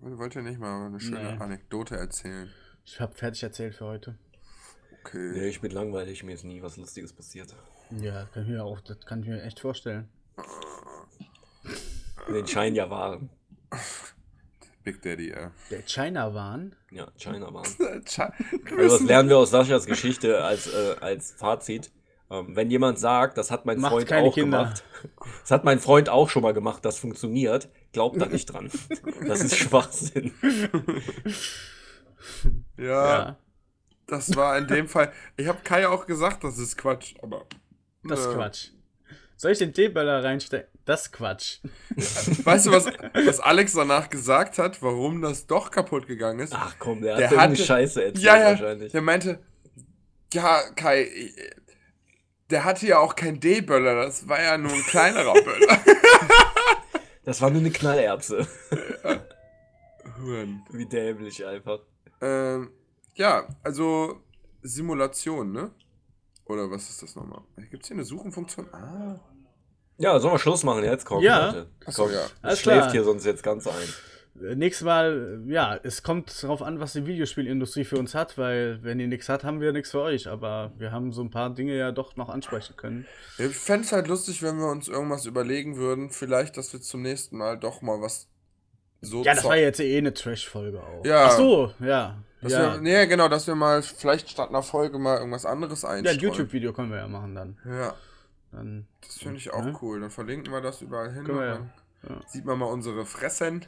Wollt ihr nicht mal eine schöne Anekdote erzählen? Ich hab fertig erzählt für heute. Okay. Nee, ich bin langweilig, mir ist nie was Lustiges passiert. Ja, das kann ich mir echt vorstellen. Den China-Waren. Big Daddy, ja. Der China-Waren? Ja, China-Waren. Also das lernen wir aus Saschas Geschichte als Fazit. Wenn jemand sagt, das hat mein Freund auch gemacht. Das hat mein Freund auch schon mal gemacht, das funktioniert. Glaubt da nicht dran. Das ist Schwachsinn. Ja. Das war in dem Fall. Ich habe Kai auch gesagt, das ist Quatsch, aber. Das ist Quatsch. Soll ich den Teeböller reinstecken? Das ist Quatsch. Weißt du, was Alex danach gesagt hat, warum das doch kaputt gegangen ist? Ach komm, der hat eine Scheiße erzählt wahrscheinlich. Der meinte, ja, Kai, der hatte ja auch kein D-Böller, das war ja nur ein kleinerer Böller. Das war nur eine Knallerbse. Ja. Wie dämlich einfach. Also Simulation, ne? Oder was ist das nochmal? Gibt's hier eine Suchenfunktion? Ah. Ja, sollen wir Schluss machen? Jetzt kommt Leute. Achso, ja. Das schläft hier sonst jetzt ganz ein. Nächstes Mal, es kommt darauf an, was die Videospielindustrie für uns hat, weil wenn ihr nichts hat, haben wir nichts für euch, aber wir haben so ein paar Dinge ja doch noch ansprechen können. Ich fände es halt lustig, wenn wir uns irgendwas überlegen würden, vielleicht, dass wir zum nächsten Mal doch mal was so... Ja, das war jetzt eine Trash-Folge auch. Ja. Ach so, ja. Dass wir mal vielleicht statt einer Folge mal irgendwas anderes einstreuen. Ja, ein YouTube-Video können wir ja machen dann. Ja. Dann, das finde ich auch cool. Dann verlinken wir das überall hin. Dann sieht man mal unsere Fressen.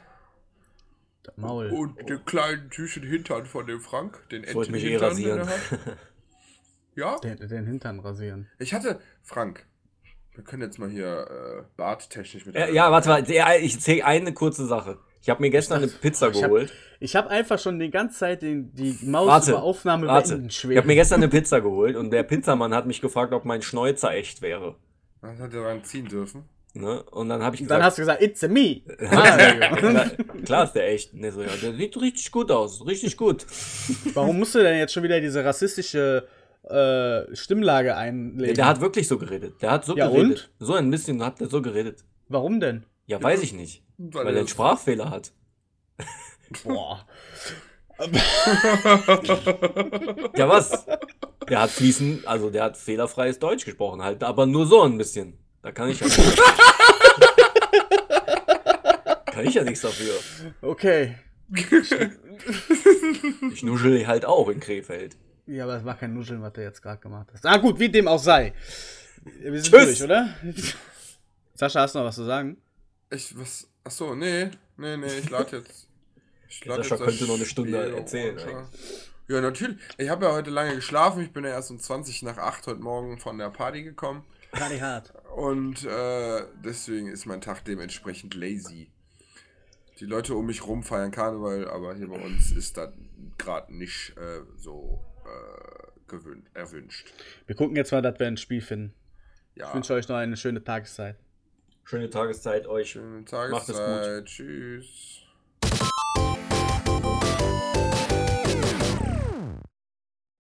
Das Maul. Und den kleinen tüchen Hintern von dem Frank. Den Entenhintern. Ja? Den Hintern rasieren. Ich hatte... Frank, wir können jetzt mal hier barttechnisch mit... warte mal. Ich erzähle eine kurze Sache. Ich habe mir gestern eine Pizza geholt. Ich habe einfach schon die ganze Zeit die Maus über Aufnahme beenden schwer. Ich habe mir gestern eine Pizza geholt und der Pizzamann hat mich gefragt, ob mein Schnäuzer echt wäre. Das hat er reinziehen dürfen. Ne? Und dann habe ich gesagt... Dann hast du gesagt, it's a me. Klar ist der echt. Ne, so, ja, der sieht richtig gut aus. Richtig gut. Warum musst du denn jetzt schon wieder diese rassistische Stimmlage einlegen? Ja, der hat wirklich so geredet. Der hat so geredet. Und? So ein bisschen hat er so geredet. Warum denn? Ja, weiß ich nicht. Weil er einen Sprachfehler hat. Boah. Ja, was? Der hat fehlerfreies Deutsch gesprochen halt, aber nur so ein bisschen. Da kann ich ja nichts dafür. Okay. Ich nuschel halt auch in Krefeld. Ja, aber das war kein Nuscheln, was du jetzt gerade gemacht hast. Na gut, wie dem auch sei. Wir sind durch, oder? Sascha, hast du noch was zu sagen? Achso, nee, ich lade jetzt. Sascha könnte noch eine Stunde erzählen. Ja, natürlich. Ich habe ja heute lange geschlafen. Ich bin ja erst um 20 nach 8 heute Morgen von der Party gekommen. Party hart. Und deswegen ist mein Tag dementsprechend lazy. Die Leute um mich rum feiern Karneval, aber hier bei uns ist das gerade nicht erwünscht. Wir gucken jetzt mal, dass wir ein Spiel finden. Ja. Ich wünsche euch noch eine schöne Tageszeit. Schöne Tageszeit euch. Schöne Tageszeit. Macht es gut. Tschüss.